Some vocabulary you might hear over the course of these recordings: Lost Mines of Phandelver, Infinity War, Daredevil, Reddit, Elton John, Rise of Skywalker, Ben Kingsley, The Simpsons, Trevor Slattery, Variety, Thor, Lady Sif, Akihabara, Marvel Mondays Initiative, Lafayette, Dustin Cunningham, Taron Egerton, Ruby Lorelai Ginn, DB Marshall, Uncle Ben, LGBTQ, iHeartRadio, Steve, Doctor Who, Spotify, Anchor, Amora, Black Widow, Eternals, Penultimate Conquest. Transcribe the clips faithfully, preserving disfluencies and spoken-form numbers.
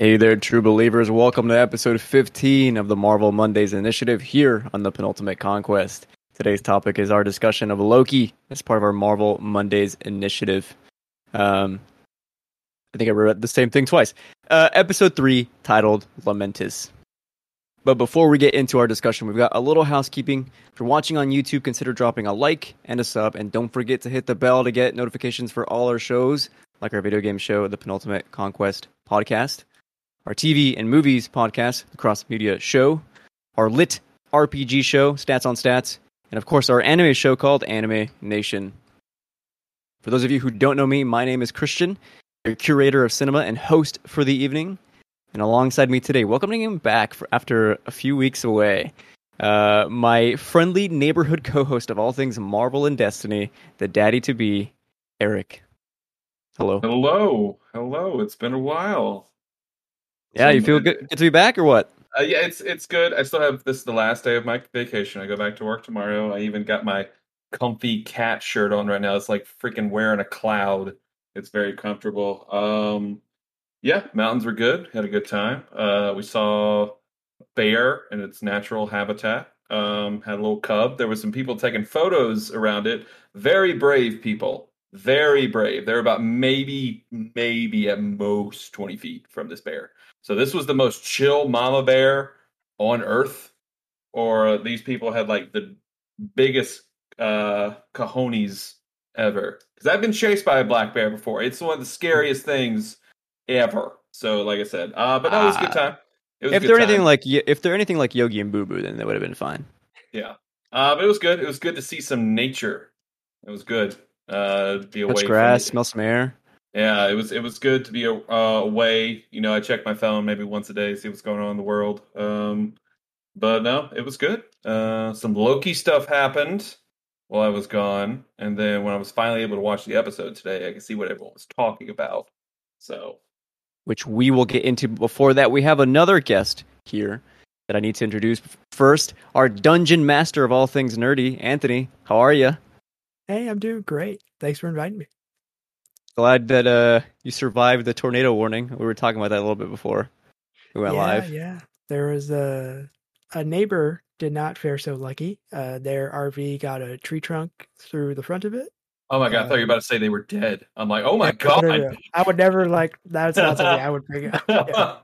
Hey there, true believers. Welcome to episode fifteen of the Marvel Mondays Initiative here on the Penultimate Conquest. Today's topic is our discussion of Loki as part of our Marvel Mondays Initiative. Um, I think I read the same thing twice. Uh, episode three, titled Lamentis. But before we get into our discussion, we've got a little housekeeping. If you're watching on YouTube, consider dropping a like and a sub. And don't forget to hit the bell to get notifications for all our shows, like our video game show, the Penultimate Conquest podcast, our T V and movies podcast, the Cross Media Show, our lit R P G show, Stats on Stats, and of course our anime show called Anime Nation. For those of you who don't know me, my name is Christian, your curator of cinema and host for the evening. And alongside me today, welcoming him back for after a few weeks away, uh, my friendly neighborhood co-host of all things Marvel and Destiny, the daddy-to-be, Eric. Hello. Hello. Hello. It's been a while. Yeah, you feel good, good to be back or what? Uh, yeah, it's it's good. I still have, this is the last day of my vacation. I go back to work tomorrow. I even got my comfy cat shirt on right now. It's like freaking wearing a cloud. It's very comfortable. Um, yeah, mountains were good. Had a good time. Uh, we saw bear in its natural habitat. Um, had a little cub. There were some people taking photos around it. Very brave people. Very brave. They're about maybe, maybe at most twenty feet from this bear. So this was the most chill mama bear on Earth. Or these people had like the biggest uh, cojones ever. Because I've been chased by a black bear before. It's one of the scariest things ever. So like I said, uh, but no, it was a good time. It was if a good they're time. anything like if they're anything like Yogi and Boo Boo, then they would have been fine. Yeah, uh, but it was good. It was good to see some nature. It was good. Uh, be away. Touch grass, smell some air. Yeah, it was it was good to be a, uh, away. You know, I check my phone maybe once a day, see what's going on in the world. Um, but no, it was good. Uh, some Loki stuff happened while I was gone, and then when I was finally able to watch the episode today, I could see what everyone was talking about. So, which we will get into. Before that, we have another guest here that I need to introduce. First, our dungeon master of all things nerdy, Anthony. How are you? Hey, I'm doing great. Thanks for inviting me. Glad that uh, you survived the tornado warning. We were talking about that a little bit before we went yeah, live. Yeah, there was a, a neighbor did not fare so lucky. Uh, their R V got a tree trunk through the front of it. Oh, my God. Uh, I thought you were about to say they were dead. I'm like, oh, my yeah, God. No, no, no. I would never, like, that's not something I would bring up. Yeah.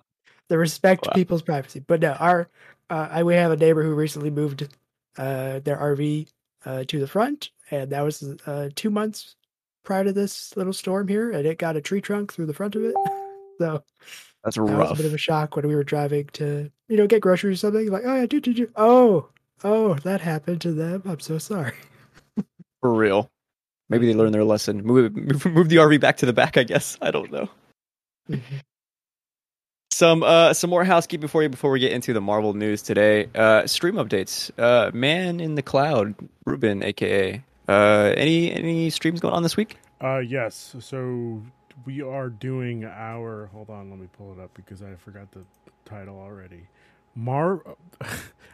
The respect wow. people's privacy. But no, our uh, I, we have a neighbor who recently moved uh, their R V uh, to the front. And that was uh, two months prior to this little storm here, and it got a tree trunk through the front of it. So that's rough. That was a bit of a shock when we were driving to, you know, get groceries or something. Like, oh yeah, do do do. Oh, oh, that happened to them. I'm so sorry. For real. Maybe they learned their lesson. Move, move, move the R V back to the back. I guess I don't know. Mm-hmm. Some uh, some more housekeeping for you before we get into the Marvel news today. Uh, stream updates. Uh, Man in the Cloud, Ruben, aka. Uh, any any streams going on this week? Uh, yes. So we are doing our. Hold on, let me pull it up because I forgot the title already. Mar,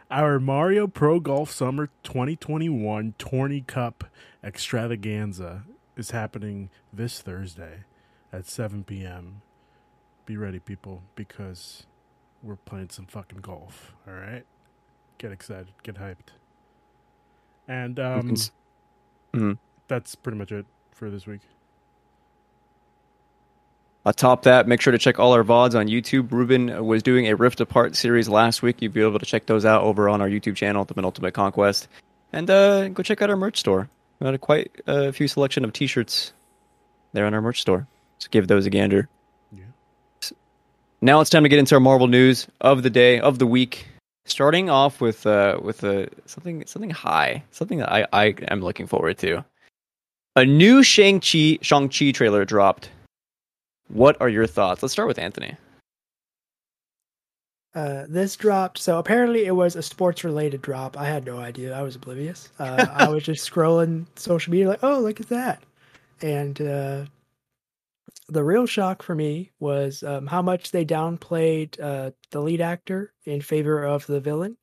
our Mario Pro Golf Summer twenty twenty-one Tourney Cup Extravaganza is happening this Thursday at seven p.m. Be ready, people, because we're playing some fucking golf. All right, get excited, get hyped, and um. Mm-hmm. That's pretty much it for this week. Atop that, make sure to check all our V O Ds on YouTube. Ruben was doing a Rift Apart series last week. You'll be able to check those out over on our YouTube channel, The Penultimate Conquest. And uh, go check out our merch store. We had a quite a uh, few selection of t-shirts there on our merch store. So give those a gander. Yeah. Now it's time to get into our Marvel news of the day, of the week. Starting off with uh, with a uh, something something high, something that I, I am looking forward to. A new Shang-Chi Shang-Chi trailer dropped. What are your thoughts? Let's start with Anthony. Uh, this dropped, so apparently it was a sports-related drop. I had no idea. I was oblivious. Uh, I was just scrolling social media like, oh, look at that. And uh, the real shock for me was um, how much they downplayed uh, the lead actor in favor of the villain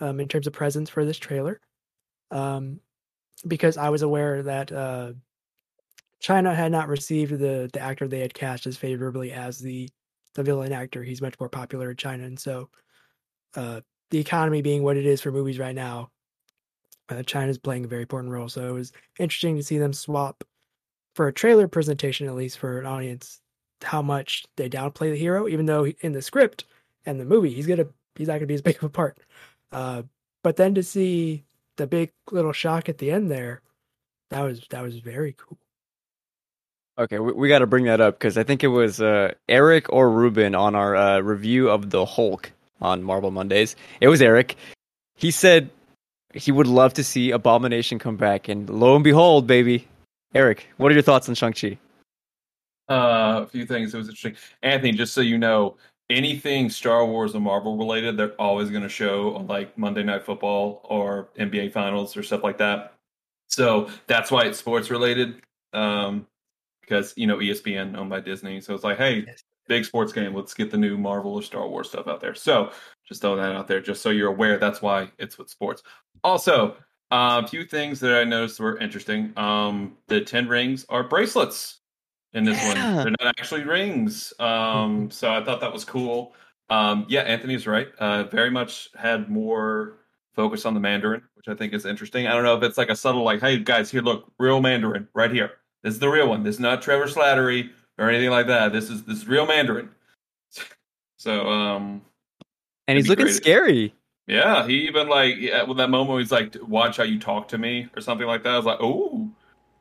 um, in terms of presence for this trailer. Um, because I was aware that uh, China had not received the, the actor they had cast as favorably as the the villain actor, he's much more popular in China. And so uh, the economy being what it is for movies right now, uh, China's playing a very important role. So it was interesting to see them swap, for a trailer presentation at least for an audience, how much they downplay the hero, even though in the script and the movie, he's gonna he's not going to be as big of a part. Uh, but then to see the big little shock at the end there, that was that was very cool. Okay, we, we got to bring that up because I think it was uh, Eric or Ruben on our uh, review of the Hulk on Marvel Mondays. It was Eric. He said he would love to see Abomination come back, and lo and behold, baby. Eric, what are your thoughts on Shang-Chi? Uh, a few things. It was interesting. Anthony, just so you know, anything Star Wars or Marvel related, they're always going to show on like Monday Night Football or N B A Finals or stuff like that. So that's why it's sports related. Um, because, you know, E S P N owned by Disney. So it's like, hey, big sports game. Let's get the new Marvel or Star Wars stuff out there. So just throw that out there just so you're aware. That's why it's with sports. Also, A uh, few things that I noticed were interesting. Um, the ten rings are bracelets in this yeah. one. They're not actually rings. Um, so I thought that was cool. Um, yeah, Anthony's right. Uh, very much had more focus on the Mandarin, which I think is interesting. I don't know if it's like a subtle, like, hey, guys, here, look, real Mandarin right here. This is the real one. This is not Trevor Slattery or anything like that. This is this is real Mandarin. so, um, And he's looking creative. Scary. Yeah, he even like yeah, with that moment where he's like, "Watch how you talk to me" or something like that. I was like, "Ooh,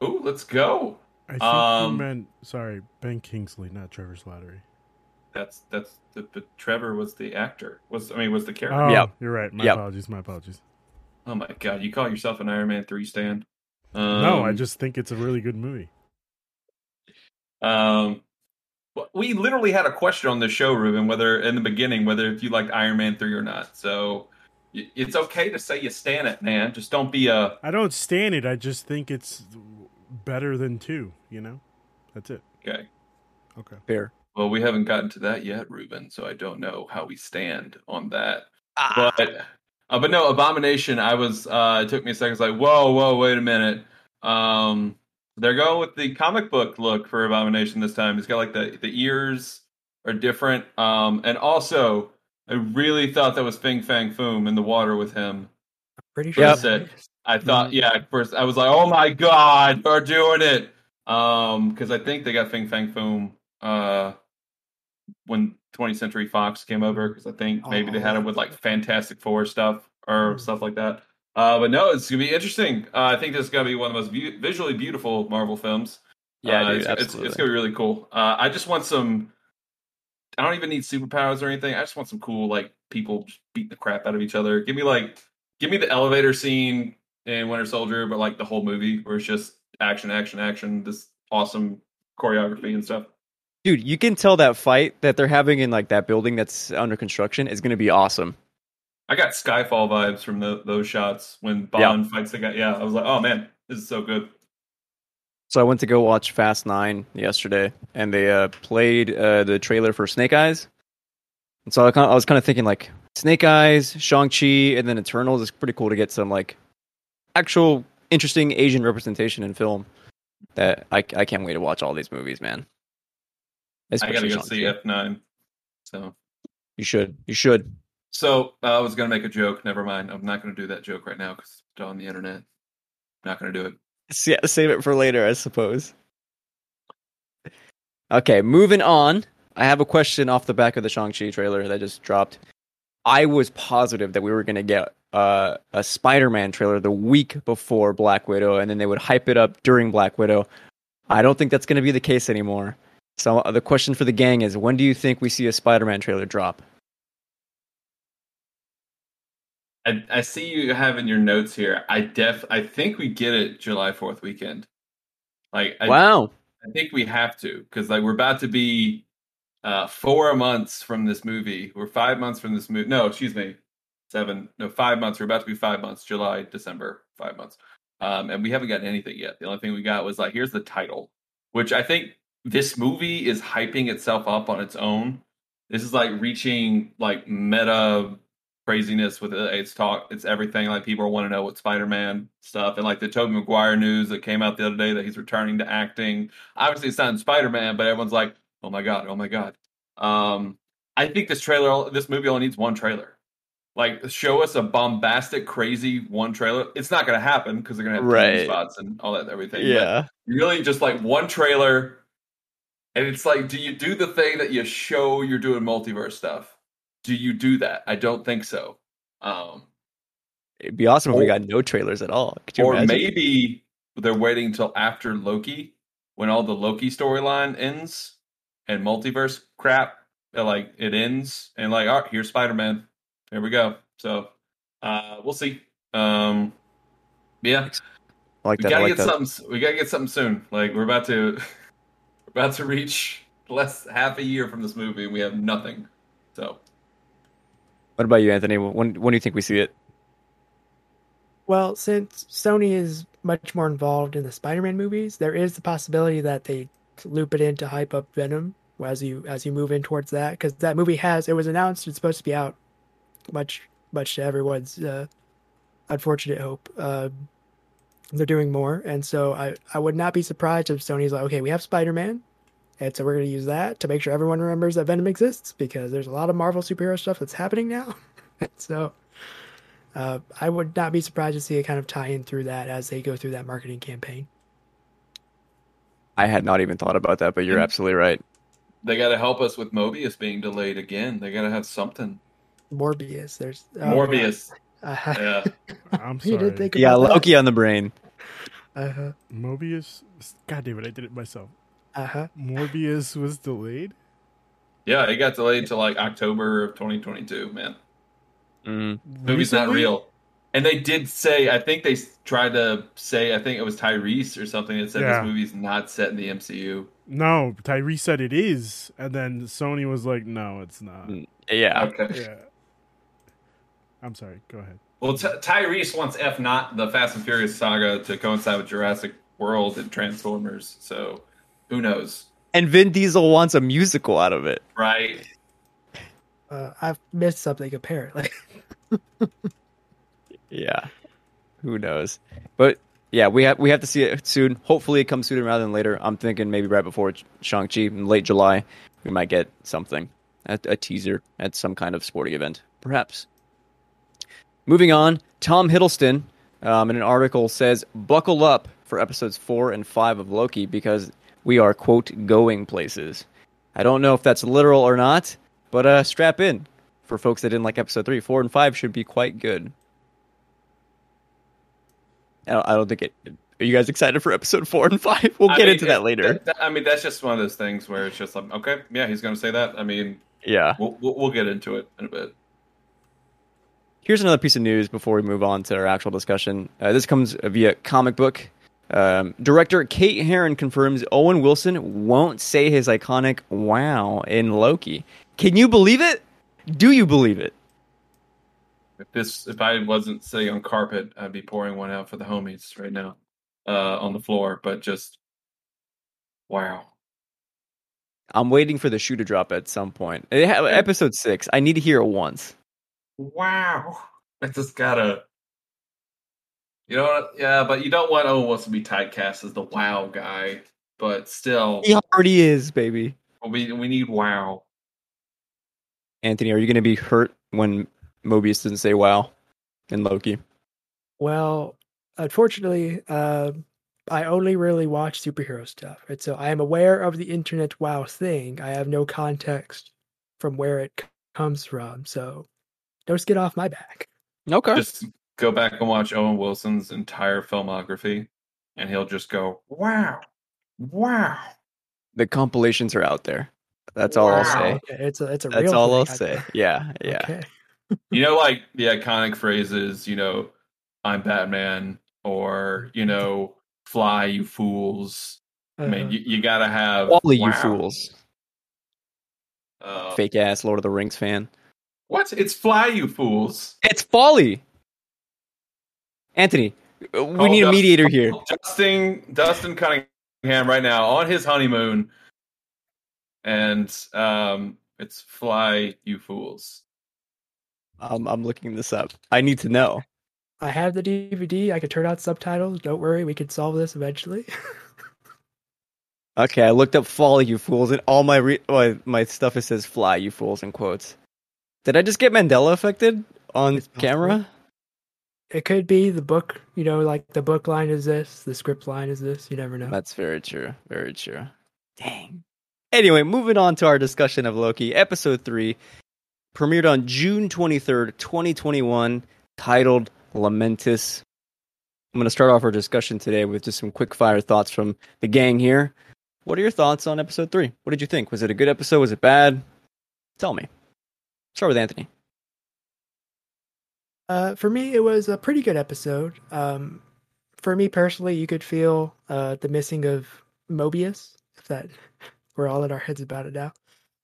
ooh, let's go." I think um, he meant sorry, Ben Kingsley, not Trevor Slattery. That's that's the, but Trevor was the actor. Was I mean was the character? Oh, yeah, you're right. My yep. apologies. My apologies. Oh my god, you call yourself an Iron Man three stan? Um, no, I just think it's a really good movie. Um. We literally had a question on this show, Ruben, whether in the beginning, whether if you liked Iron Man three or not. So it's okay to say you stan it, man. Just don't be a... I don't stan it. I just think it's better than two, you know? That's it. Okay. Okay. Fair. Well, we haven't gotten to that yet, Ruben, so I don't know how we stand on that. Ah. But uh, but no, Abomination, I was... Uh, it took me a second. It's like, whoa, whoa, wait a minute. Um... They're going with the comic book look for Abomination this time. He's got like the, the ears are different. Um, and also, I really thought that was Fing Fang Foom in the water with him. I'm pretty sure. Yep. I thought, yeah, at first I was like, oh my God, they're doing it. Um, Because I think they got Fing Fang Foom uh, when twentieth Century Fox came over. Because I think maybe oh. they had it with like Fantastic Four stuff or mm-hmm. stuff like that. Uh, but no, it's gonna be interesting. Uh, I think this is gonna be one of the most bu- visually beautiful Marvel films. Yeah, uh, dude, it's, it's, it's gonna be really cool. Uh, I just want some. I don't even need superpowers or anything. I just want some cool like people beating the crap out of each other. Give me like, give me the elevator scene in Winter Soldier, but like the whole movie where it's just action, action, action. This awesome choreography and stuff. Dude, you can tell that fight that they're having in like that building that's under construction is gonna be awesome. I got Skyfall vibes from the, those shots when Bond yep. fights the guy. Yeah, I was like, oh, man, this is so good. So I went to go watch Fast nine yesterday, and they uh, played uh, the trailer for Snake Eyes. And so I, kinda, I was kind of thinking, like, Snake Eyes, Shang-Chi, and then Eternals. It's pretty cool to get some, like, actual interesting Asian representation in film. That I, I can't wait to watch all these movies, man. Especially I got to go see F nine. So You should. You should. So uh, I was going to make a joke. Never mind. I'm not going to do that joke right now because it's on the internet. I'm not going to do it. Yeah, save it for later, I suppose. Okay, moving on. I have a question off the back of the Shang-Chi trailer that just dropped. I was positive that we were going to get uh, a Spider-Man trailer the week before Black Widow, and then they would hype it up during Black Widow. I don't think that's going to be the case anymore. So the question for the gang is, when do you think we see a Spider-Man trailer drop? I, I see you having your notes here. I def, I think we get it July fourth weekend. Like, I, wow, I think we have to because like we're about to be uh, four months from this movie. We're five months from this movie. No, excuse me, seven. No, five months. We're about to be five months. July, December, five months. Um, and we haven't gotten anything yet. The only thing we got was like, here's the title, which I think this movie is hyping itself up on its own. This is like reaching like meta. Craziness with uh, its talk, it's everything. Like people want to know what Spider-Man stuff and like the Tobey Maguire news that came out the other day that he's returning to acting. Obviously, it's not in Spider-Man, but everyone's like, "Oh my god, oh my god, Um, I think this trailer, this movie only needs one trailer. Like, show us a bombastic, crazy one trailer. It's not going to happen because they're going to have right. T V spots and all that and everything. Yeah. But really just like one trailer. And it's like, do you do the thing that you show you're doing multiverse stuff? Do you do that? I don't think so. Um, It'd be awesome or, if we got no trailers at all. Could you or imagine? Maybe they're waiting until after Loki, when all the Loki storyline ends and multiverse crap, like it ends and like, all right, here's Spider-Man. There we go. So uh, we'll see. Um, yeah, I like that. We gotta I like get that. something. We gotta get something soon. Like we're about to, we're about to reach less half a year from this movie. We have nothing. So, what about you, Anthony? When when do you think we see it? Well, since Sony is much more involved in the Spider-Man movies, there is the possibility that they loop it in to hype up Venom as you as you move in towards that, because that movie has it was announced it's supposed to be out. Much, much to everyone's uh, unfortunate hope, uh, they're doing more, and so I, I would not be surprised if Sony's like, okay, we have Spider-Man, and so we're going to use that to make sure everyone remembers that Venom exists, because there's a lot of Marvel superhero stuff that's happening now. so uh, I would not be surprised to see a kind of tie-in through that as they go through that marketing campaign. I had not even thought about that, but you're and absolutely right. They got to help us with Mobius being delayed again. They got to have something. Morbius, there's oh, Morbius. Uh-huh. Yeah, I'm sorry. Think yeah, Loki that. on the brain. Uh huh. Mobius, God damn it, I did it myself. Uh huh. Morbius was delayed. Yeah, it got delayed to like October of twenty twenty-two. Man, mm. Movie's not real. And they did say, I think they tried to say, I think it was Tyrese or something that said yeah. this movie's not set in the M C U. No, Tyrese said it is, and then Sony was like, "No, it's not." Yeah. Okay. Yeah. I'm sorry. Go ahead. Well, T- Tyrese wants F not the Fast and Furious saga to coincide with Jurassic World and Transformers. So, who knows? And Vin Diesel wants a musical out of it, right? Uh, I've missed something apparently. yeah. Who knows? But yeah, we have we have to see it soon. Hopefully, it comes sooner rather than later. I'm thinking maybe right before Shang-Chi, in late July, we might get something, a, a teaser at some kind of sporting event, perhaps. Moving on, Tom Hiddleston um, in an article says, buckle up for episodes four and five of Loki because we are, quote, going places. I don't know if that's literal or not, but uh, strap in. For folks that didn't like episode three, four and five should be quite good. I don't, I don't think it... Are you guys excited for episode four and five? We'll get I mean, into that later. That, that, I mean, that's just one of those things where it's just like, okay, yeah, he's going to say that. I mean, yeah, we'll, we'll, we'll get into it in a bit. Here's another piece of news before we move on to our actual discussion. Uh, this comes via comic book. Um, director Kate Herron confirms Owen Wilson won't say his iconic wow in Loki. Can you believe it? Do you believe it? If this, if I wasn't sitting on carpet, I'd be pouring one out for the homies right now uh, on the floor. But just, wow. I'm waiting for the shoe to drop at some point. It, episode six. I need to hear it once. Wow. I just gotta, you know what? Yeah, but you don't want Owen Wilson to be typecast as the wow guy, but still. He already is, baby. We, we need wow. Anthony, are you going to be hurt when Mobius doesn't say wow in Loki? Well, unfortunately, uh, I only really watch superhero stuff. Right? So I am aware of the internet wow thing. I have no context from where it c- comes from, so... Don't get off my back. Okay. Just go back and watch Owen Wilson's entire filmography, and he'll just go, wow, wow. The compilations are out there. That's wow. all I'll say. It's a, it's a That's real all thing. I'll say. Yeah, yeah. Okay. You know, like the iconic phrases, you know, I'm Batman, or, you know, fly, you fools. Uh, I mean, you, you got to have... All wow. you fools. Uh, Fake-ass Lord of the Rings fan. What? It's fly, you fools. It's folly. Anthony, we oh, need Dustin, a mediator here. Dustin, Dustin Cunningham right now on his honeymoon. And um, it's fly, you fools. I'm, I'm looking this up. I need to know. I have the D V D. I could turn out subtitles. Don't worry. We could solve this eventually. Okay, I looked up fall, you fools, and all my re- oh, my stuff it says fly, you fools, in quotes. Did I just get Mandela affected on it's camera? Possible. It could be the book, you know, like the book line is this, the script line is this, you never know. That's very true, very true. Dang. Anyway, moving on to our discussion of Loki, episode three, premiered on June twenty-third, twenty twenty-one, titled Lamentis. I'm going to start off our discussion today with just some quick fire thoughts from the gang here. What are your thoughts on episode three? What did you think? Was it a good episode? Was it bad? Tell me. Start with Anthony. Uh, for me, it was a pretty good episode. Um, for me personally, you could feel uh, the missing of Mobius. If that, we're all in our heads about it now.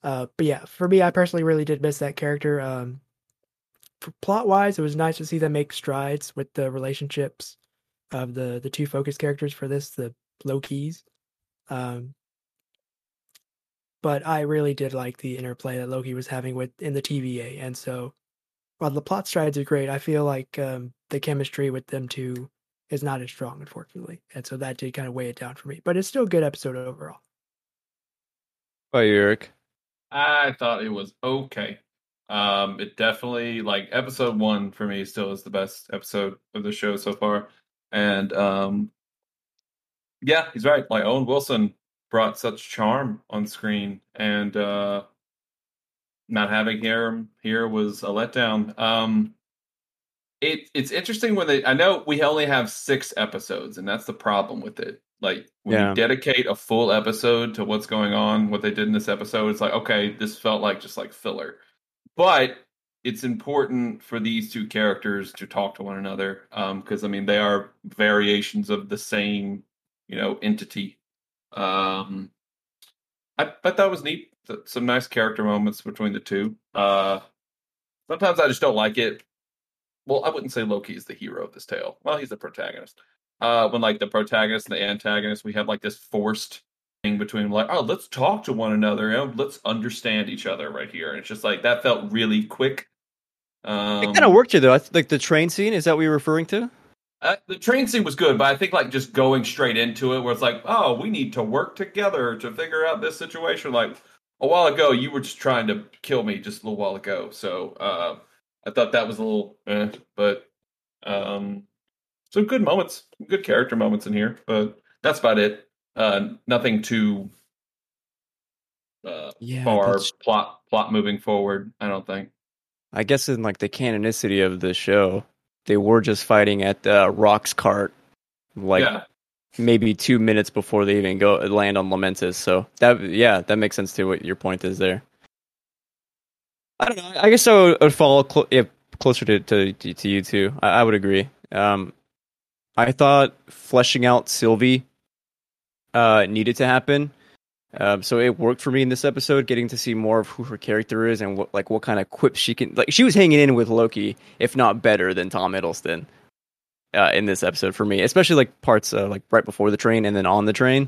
Uh, but yeah, for me, I personally really did miss that character. Um, plot-wise, it was nice to see them make strides with the relationships of the, the two focus characters for this, the Lokis. Um, but I really did like the interplay that Loki was having with in the T V A, and so while the plot strides are great, I feel like um, the chemistry with them two is not as strong, unfortunately, and so that did kind of weigh it down for me. But it's still a good episode overall. Hey, Eric, I thought it was okay. Um, it definitely, like, episode one for me still is the best episode of the show so far, and um. Yeah, he's right. Like, Owen Wilson brought such charm on screen, and uh, not having him here was a letdown. Um, it it's interesting when they. I know we only have six episodes, and that's the problem with it. Like, when yeah. you dedicate a full episode to what's going on, what they did in this episode, it's like, okay, this felt like just like filler. But it's important for these two characters to talk to one another because um, I mean they are variations of the same, you know, entity. Um, I, I thought it was neat. Some nice character moments between the two. Uh, sometimes I just don't like it. Well, I wouldn't say Loki is the hero of this tale. Well, he's the protagonist. Uh, when, like, the protagonist and the antagonist, we have, like, this forced thing between them, like, oh, let's talk to one another. And let's understand each other right here. And it's just, like, that felt really quick. Um, it kind of worked here, though. Like, the train scene, is that what you're referring to? Uh, the train scene was good, but I think, like, just going straight into it where it's like, oh, we need to work together to figure out this situation. Like, a while ago, you were just trying to kill me just a little while ago. So uh, I thought that was a little, eh, but um, some good moments, good character moments in here. But that's about it. Uh, nothing too uh, yeah, far that's... plot plot moving forward, I don't think. I guess in, like, the canonicity of the show, they were just fighting at the Rock's cart, like yeah. maybe two minutes before they even go land on Lamentis. So that, yeah, that makes sense to what your point is there. I don't know. I guess I would follow cl- yeah, closer to, to to you two. I, I would agree. Um, I thought fleshing out Sylvie uh, needed to happen. Um, so it worked for me in this episode, getting to see more of who her character is and what, like, what kind of quips she can. Like, she was hanging in with Loki, if not better than Tom Hiddleston, uh, in this episode for me, especially like parts uh, like right before the train and then on the train.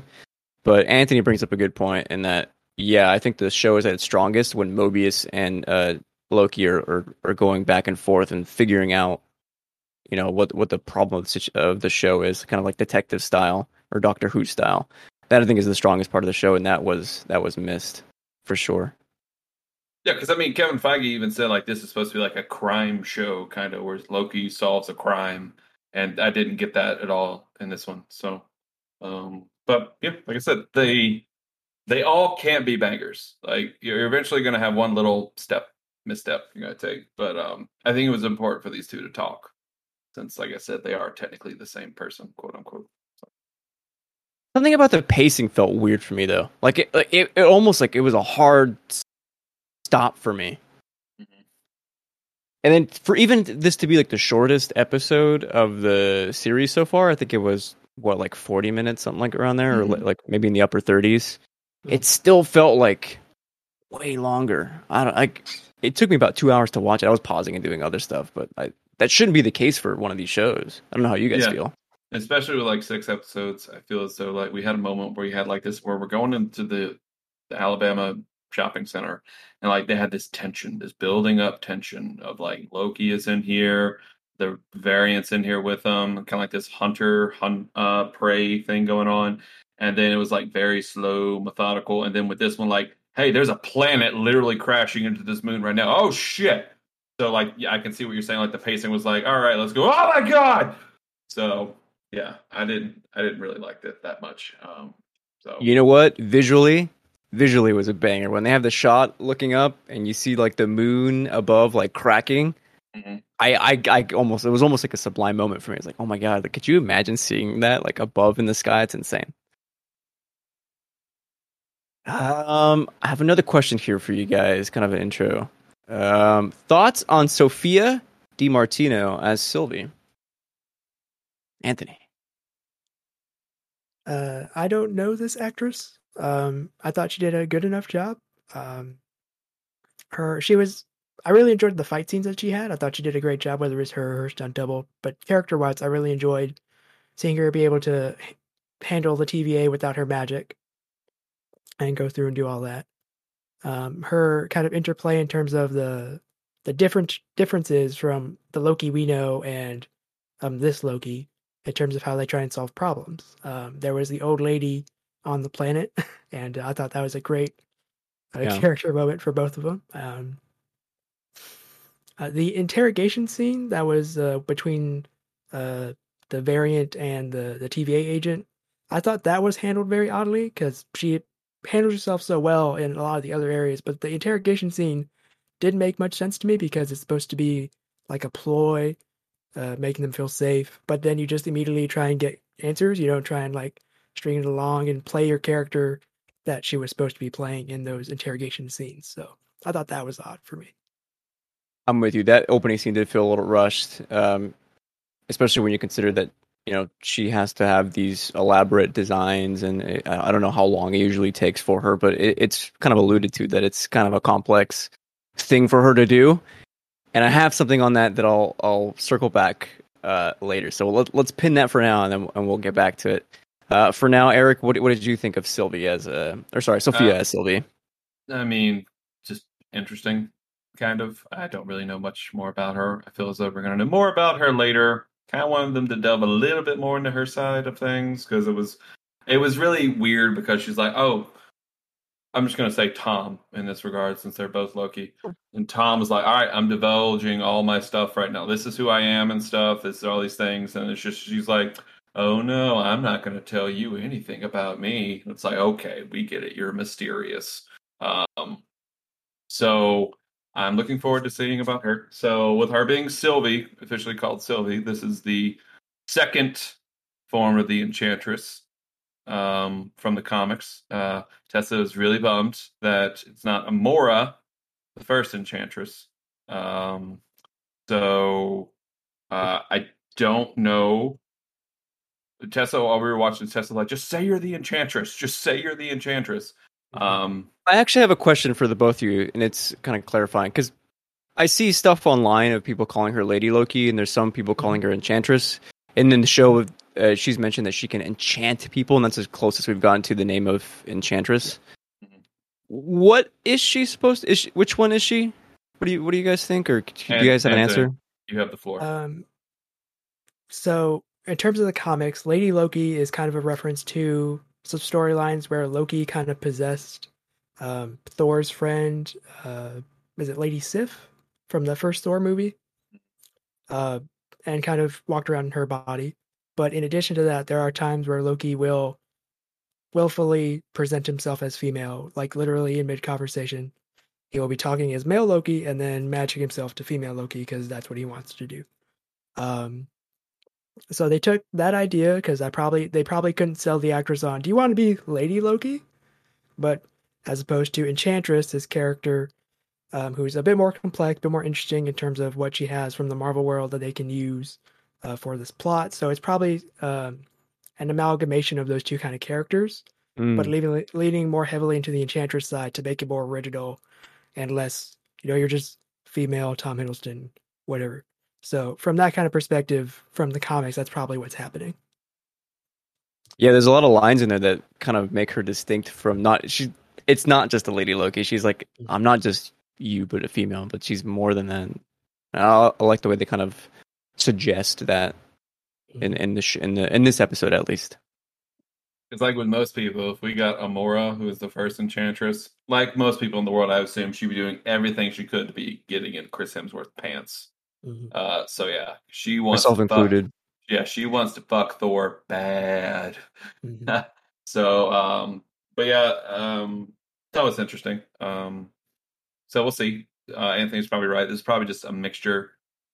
But Anthony brings up a good point in that, yeah, I think the show is at its strongest when Mobius and uh, Loki are, are are going back and forth and figuring out, you know, what what the problem of the show is, kind of like detective style or Doctor Who style. That, I think, is the strongest part of the show, and that was that was missed for sure. Yeah, because I mean, Kevin Feige even said, like, this is supposed to be like a crime show, kind of, where Loki solves a crime, and I didn't get that at all in this one. So, um, but yeah, like I said, they they all can't be bangers. Like, you're eventually going to have one little step misstep you're going to take. But um, I think it was important for these two to talk, since, like I said, they are technically the same person, quote unquote. Something about the pacing felt weird for me, though. Like, it, it, it almost like it was a hard stop for me. Mm-hmm. And then for even this to be, like, the shortest episode of the series so far, I think it was, what, like forty minutes, something like around there, mm-hmm. or like maybe in the upper thirties. Mm-hmm. It still felt like way longer. I don't like. It took me about two hours to watch it. I was pausing and doing other stuff, but I, that shouldn't be the case for one of these shows. I don't know how you guys yeah. feel. Especially with, like, six episodes, I feel as though, like, we had a moment where you had, like, this, where we're going into the, the Alabama shopping center, and, like, they had this tension, this building up tension of, like, Loki is in here, the variants in here with them, kind of like this hunter, hunt, uh, prey thing going on. And then it was like very slow, methodical. And then with this one, like, hey, there's a planet literally crashing into this moon right now. Oh, shit. So, like, yeah, I can see what you're saying. Like, the pacing was like, all right, let's go. Oh, my God. So, yeah, I didn't I didn't really like that that much. Um, so you know what? Visually, visually was a banger. When they have the shot looking up and you see, like, the moon above, like, cracking. Mm-hmm. I, I, I almost, it was almost like a sublime moment for me. It's like, oh, my God. Like, could you imagine seeing that, like, above in the sky? It's insane. Um, I have another question here for you guys, kind of an intro. Um, thoughts on Sophia Di Martino as Sylvie? Anthony. Uh, I don't know this actress. Um, I thought she did a good enough job. Um, her, she was, I really enjoyed the fight scenes that she had. I thought she did a great job, whether it was her or her stunt double. But character-wise, I really enjoyed seeing her be able to h- handle the T V A without her magic. And go through and do all that. Um, her kind of interplay in terms of the the different differences from the Loki we know and um, this Loki in terms of how they try and solve problems. Um, there was the old lady on the planet, and I thought that was a great uh, yeah. character moment for both of them. Um, uh, the interrogation scene that was uh, between uh, the variant and the the T V A agent, I thought that was handled very oddly because she handles herself so well in a lot of the other areas, but the interrogation scene didn't make much sense to me because it's supposed to be like a ploy, uh, making them feel safe, but then you just immediately try and get answers. You don't try and like string it along and play your character that she was supposed to be playing in those interrogation scenes. So I thought that was odd for me. I'm with you. That opening scene did feel a little rushed, um, especially when you consider that you know, she has to have these elaborate designs, and it, I don't know how long it usually takes for her, but it, it's kind of alluded to that it's kind of a complex thing for her to do. And I have something on that that I'll I'll circle back uh, later. So let, let's pin that for now, and then and we'll get back to it. Uh, for now, Eric, what what did you think of Sylvie as a, or sorry, Sophia uh, as Sylvie? I mean, just interesting, kind of. I don't really know much more about her. I feel as though we're going to know more about her later. Kind of wanted them to delve a little bit more into her side of things because it was, it was really weird because she's like, oh, I'm just gonna say Tom in this regard since they're both Loki, and Tom was like, all right, I'm divulging all my stuff right now. This is who I am and stuff. This is all these things, and it's just she's like, oh no, I'm not gonna tell you anything about me. And it's like, okay, we get it. You're mysterious. Um, so. I'm looking forward to seeing about her. So with her being Sylvie, officially called Sylvie, this is the second form of the Enchantress um, from the comics. Uh, Tessa is really bummed that it's not Amora, the first Enchantress. Um, so uh, I don't know. Tessa, while we were watching, Tessa like, just say you're the Enchantress. Just say you're the Enchantress. Um, I actually have a question for the both of you, and it's kind of clarifying because I see stuff online of people calling her Lady Loki, and there's some people calling her Enchantress. And in the show, uh, she's mentioned that she can enchant people, and that's as close as we've gotten to the name of Enchantress. What is she supposed to? Is she, which one is she? What do you What do you guys think? Or do you guys have an answer? You have the floor. Um, so in terms of the comics, Lady Loki is kind of a reference to some storylines where Loki kind of possessed um, Thor's friend, uh, is it Lady Sif from the first Thor movie, uh, and kind of walked around in her body. But in addition to that, there are times where Loki will willfully present himself as female, like literally in mid-conversation. He will be talking as male Loki and then matching himself to female Loki because that's what he wants to do. Um, So they took that idea because I probably they probably couldn't sell the actress on. Do you want to be Lady Loki? But as opposed to Enchantress, this character um, who's a bit more complex, a bit more interesting in terms of what she has from the Marvel world that they can use uh, for this plot. So it's probably um, an amalgamation of those two kind of characters, mm. but leaving, leaning more heavily into the Enchantress side to make it more original and less, you know, you're just female Tom Hiddleston, whatever. So from that kind of perspective, from the comics, that's probably what's happening. Yeah, there's a lot of lines in there that kind of make her distinct from not... She, it's not just a Lady Loki. She's like, I'm not just you, but a female, but she's more than that. And I, I like the way they kind of suggest that in in, the sh- in, the, in this episode, at least. It's like with most people, if we got Amora, who is the first Enchantress, like most people in the world, I assume she'd be doing everything she could to be getting in Chris Hemsworth's pants. Mm-hmm. Uh, so yeah, she wants myself to included. Fuck, yeah, she wants to fuck Thor bad. Mm-hmm. so, um, but yeah, um, that was interesting. Um, so we'll see. Uh, Anthony's probably right. This is probably just a mixture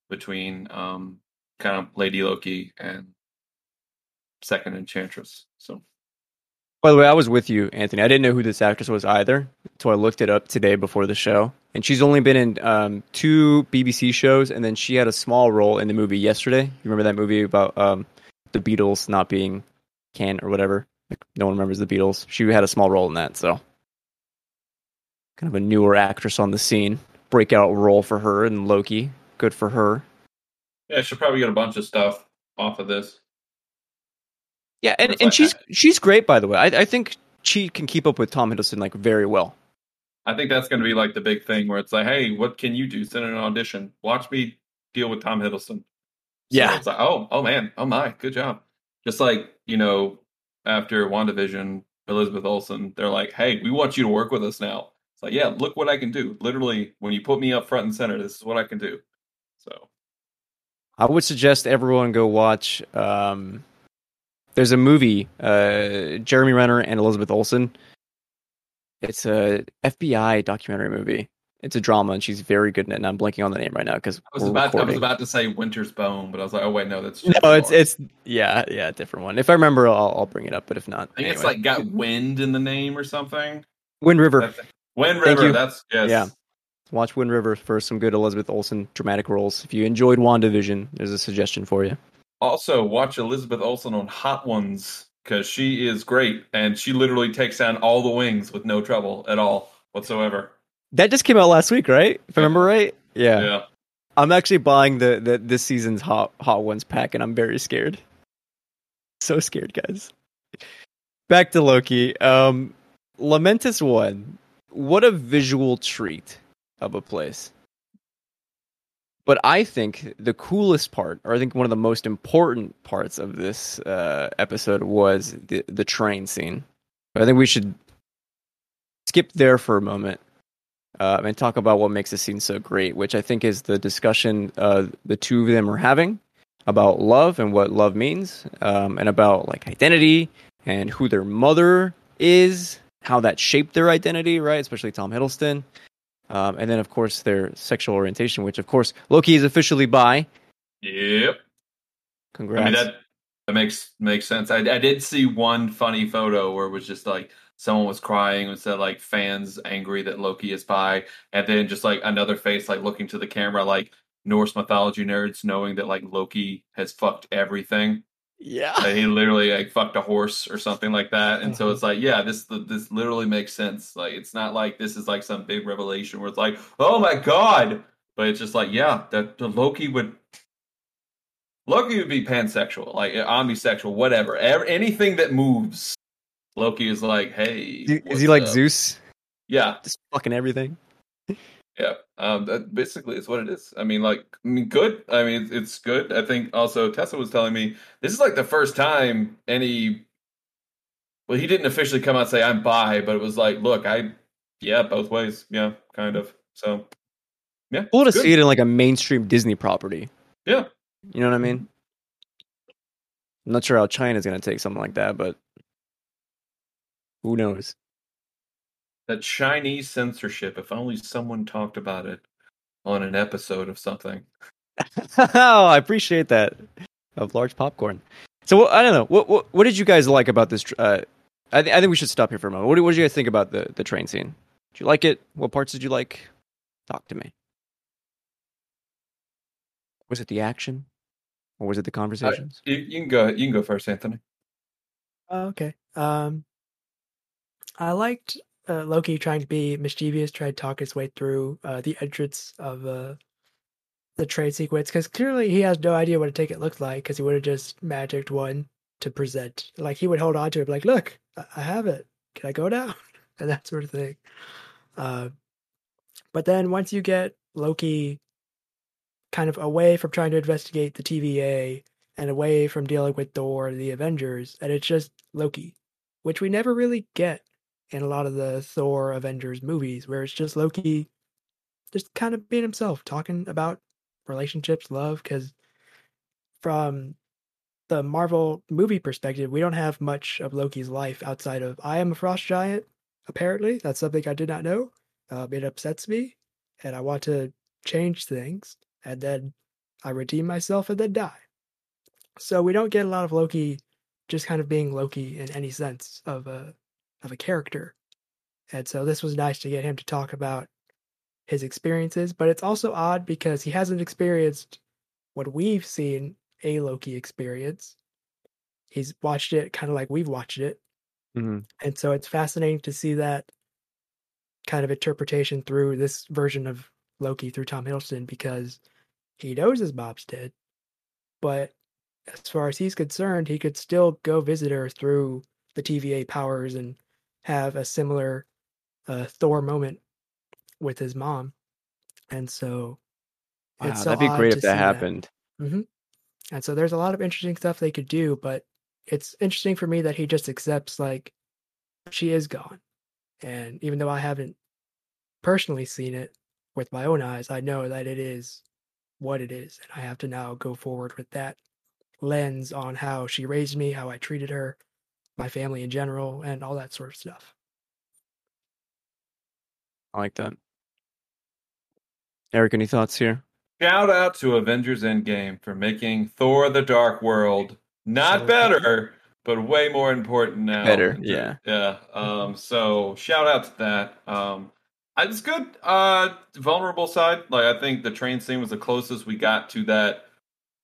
between um, kind of Lady Loki and Second Enchantress. So. By the way, I was with you, Anthony. I didn't know who this actress was either, so I looked it up today before the show. And she's only been in um, two B B C shows, and then she had a small role in the movie Yesterday. You remember that movie about um, the Beatles not being can or whatever? Like, no one remembers the Beatles. She had a small role in that, so kind of a newer actress on the scene. Breakout role for her in Loki. Good for her. Yeah, she'll probably get a bunch of stuff off of this. Yeah, and, and like she's that. she's great, by the way. I, I think she can keep up with Tom Hiddleston like very well. I think that's going to be like the big thing where it's like, hey, what can you do? Send an audition. Watch me deal with Tom Hiddleston. Yeah. So it's like, oh, oh man, oh my, good job. Just like, you know, after WandaVision, Elizabeth Olsen, they're like, hey, we want you to work with us now. It's like, yeah, look what I can do. Literally, when you put me up front and center, this is what I can do. So, I would suggest everyone go watch. Um, There's a movie, uh, Jeremy Renner and Elizabeth Olsen. It's a F B I documentary movie. It's a drama, and she's very good in it. And I'm blanking on the name right now because I was about I was about to say Winter's Bone, but I was like, oh wait, no, that's just no, it's more. it's yeah, yeah, different one. If I remember, I'll I'll bring it up. But if not, I think anyway. It's like got Wind in the name or something. Wind River. Wind River. That's yes. Yeah. Watch Wind River for some good Elizabeth Olsen dramatic roles. If you enjoyed WandaVision, there's a suggestion for you. Also, watch Elizabeth Olsen on Hot Ones, because she is great, and she literally takes down all the wings with no trouble at all, whatsoever. That just came out last week, right? If I remember right? Yeah. yeah. I'm actually buying the, the this season's Hot, Hot Ones pack, and I'm very scared. So scared, guys. Back to Loki. Um, Lamentis won. What a visual treat of a place. But I think the coolest part, or I think one of the most important parts of this uh, episode was the, the train scene. But I think we should skip there for a moment uh, and talk about what makes this scene so great, which I think is the discussion uh, the two of them are having about love and what love means, um, and about like identity and who their mother is, how that shaped their identity, right? Especially Tom Hiddleston. Um, and then, of course, their sexual orientation, which, of course, Loki is officially bi. Yep. Congrats. I mean, that, that makes makes sense. I, I did see one funny photo where it was just like someone was crying and said, like, fans angry that Loki is bi. And then just like another face, like looking to the camera, like Norse mythology nerds knowing that like Loki has fucked everything. Yeah. Like, he literally like fucked a horse or something like that. And so it's like, yeah, this this literally makes sense. Like, it's not like this is like some big revelation where it's like, oh my God. But it's just like, yeah, that the Loki would Loki would be pansexual, like omnisexual, whatever. Every, anything that moves, Loki is like, hey. Is he like up? Zeus? Yeah. Just fucking everything. Yeah, um, that basically is what it is. I mean, like, I mean, good. I mean, it's good. I think also Tessa was telling me this is like the first time any. Well, he didn't officially come out and say I'm bi, but it was like, look, I, yeah, both ways, yeah, kind of. So, yeah, cool to see it in like a mainstream Disney property. Yeah, you know what I mean. I'm not sure how China's going to take something like that, but who knows. That Chinese censorship, if only someone talked about it on an episode of something. Oh, I appreciate that. Of large popcorn. So, I don't know. What what, what did you guys like about this? Uh, I, th- I think we should stop here for a moment. What do, what did you guys think about the, the train scene? Did you like it? What parts did you like? Talk to me. Was it the action? Or was it the conversations? Uh, you, you can go, you can go first, Anthony. Uh, okay. Um, I liked... Uh, Loki trying to be mischievous, tried to talk his way through uh, the entrance of uh, the train sequence, because clearly he has no idea what a ticket looked like, because he would have just magicked one to present. Like, he would hold on to it, be like, look, I have it. Can I go now? And that sort of thing. Uh, but then once you get Loki kind of away from trying to investigate the T V A and away from dealing with Thor and the Avengers, and it's just Loki. which we never really get in a lot of the Thor Avengers movies, where it's just Loki just kind of being himself, talking about relationships, love, because from the Marvel movie perspective, we don't have much of Loki's life outside of, I am a frost giant, apparently. That's something I did not know. Uh, it upsets me, and I want to change things, and then I redeem myself and then die. So we don't get a lot of Loki just kind of being Loki in any sense of a of a character. And so this was nice to get him to talk about his experiences, but it's also odd because he hasn't experienced what we've seen a Loki experience. He's watched it kind of like we've watched it. Mm-hmm. And so it's fascinating to see that kind of interpretation through this version of Loki through Tom Hiddleston, because he knows his mom's dead, but as far as he's concerned, he could still go visit her through the T V A powers and have a similar uh, Thor moment with his mom. And so, wow, it's so that'd be great if that happened. That. Mm-hmm. And so there's a lot of interesting stuff they could do, but it's interesting for me that he just accepts, like, she is gone. And even though I haven't personally seen it with my own eyes, I know that it is what it is, and I have to now go forward with that lens on how she raised me, how I treated her, my family in general, and all that sort of stuff. I like that. Eric, any thoughts here? Shout out to Avengers Endgame for making Thor the Dark World not so, better, but way more important now. Better, yeah. Yeah. Um, so shout out to that. Um, it's good. Uh, vulnerable side. Like, I think the train scene was the closest we got to that,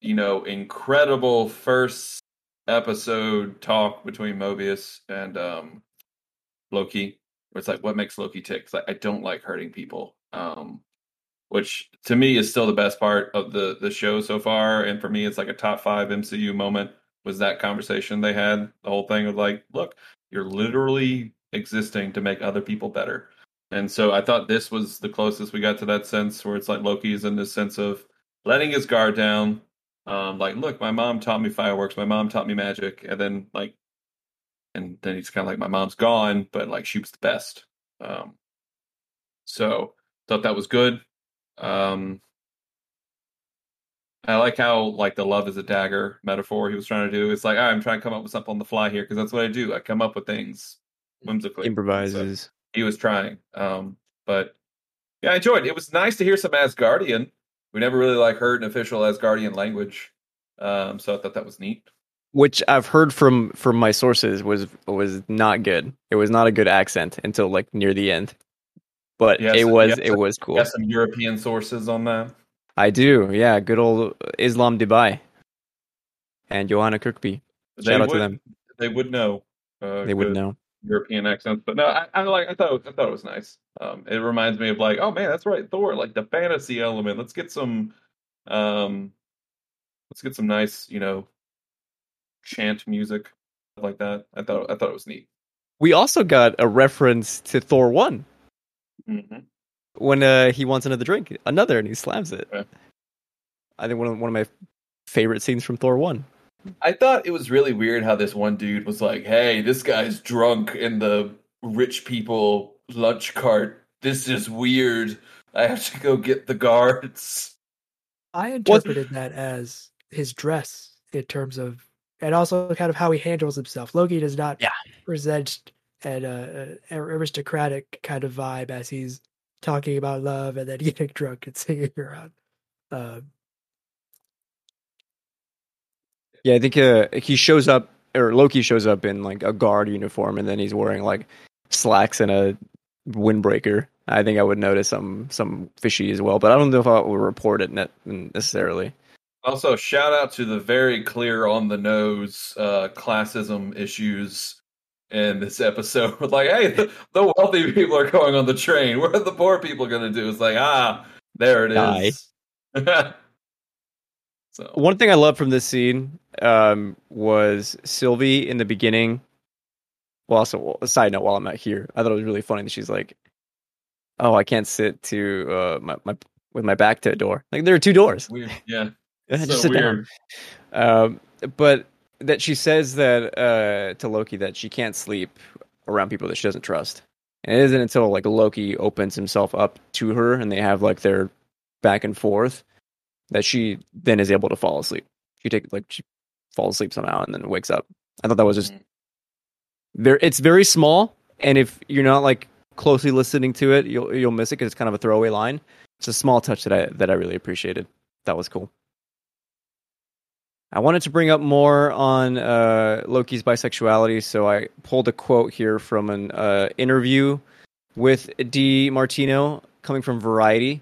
you know, incredible first episode talk between Mobius and um, Loki. Where it's like, what makes Loki tick? It's like, I don't like hurting people. Um, which to me is still the best part of the, the show so far. And for me, it's like a top five M C U moment was that conversation they had. The whole thing of like, look, you're literally existing to make other people better. And so I thought this was the closest we got to that sense where it's like Loki's in this sense of letting his guard down. Um, like, look, my mom taught me fireworks. My mom taught me magic. And then, like, and then he's kind of like, my mom's gone, but, like, she was the best. Um, so, thought that was good. Um, I like how, like, the love is a dagger metaphor he was trying to do. It's like, all right, I'm trying to come up with something on the fly here, because that's what I do. I come up with things whimsically. Improvises. So he was trying. Um, but, yeah, I enjoyed it. It was nice to hear some Asgardian. We never really like heard an official Asgardian language, um, so I thought that was neat. Which I've heard from from my sources was was not good. It was not a good accent until like near the end, but yes, it was yes, it was cool. Got some European sources on that. I do, yeah. Good old Islam Dubai and Johanna Kirkby. Shout they out would, to them. They would know. Uh, they would know European accents, but no, I, I like. I thought I thought it was nice. Um, it reminds me of like, oh man, that's right, Thor, like the fantasy element. Let's get some, um, let's get some nice, you know, chant music like that. I thought I thought it was neat. We also got a reference to Thor one mm-hmm. when uh, he wants another drink, another, and he slams it. Yeah. I think one of one of my favorite scenes from Thor one. I thought it was really weird how this one dude was like, hey, this guy's drunk in the rich people lunch cart. This is weird. I have to go get the guards. I interpreted what? that as his dress in terms of, and also kind of how he handles himself. Loki does not yeah. present an uh, aristocratic kind of vibe as he's talking about love and then getting drunk and singing around. Uh, Yeah, I think uh, he shows up, or Loki shows up in like a guard uniform, and then he's wearing like slacks and a windbreaker. I think I would notice some some fishy as well, but I don't know if I would report it necessarily. Also, shout out to the very clear on the nose uh, classism issues in this episode. Like, hey, the, the wealthy people are going on the train. What are the poor people going to do? It's like, ah, there it is. So. One thing I love from this scene um, was Sylvie in the beginning. Well, also, a side note, while I'm out here, I thought it was really funny that she's like, oh, I can't sit to uh, my, my with my back to a door. Like, there are two doors. Weird. Yeah. Just so sit weird. Down. Um, but that she says that uh, to Loki that she can't sleep around people that she doesn't trust. And it isn't until like Loki opens himself up to her and they have like their back and forth that she then is able to fall asleep. She take like she falls asleep somehow and then wakes up. I thought that was just there. It's very small, and if you're not like closely listening to it, you'll you'll miss it because it's kind of a throwaway line. It's a small touch that I that I really appreciated. That was cool. I wanted to bring up more on uh, Loki's bisexuality, so I pulled a quote here from an uh, interview with Di Martino coming from Variety.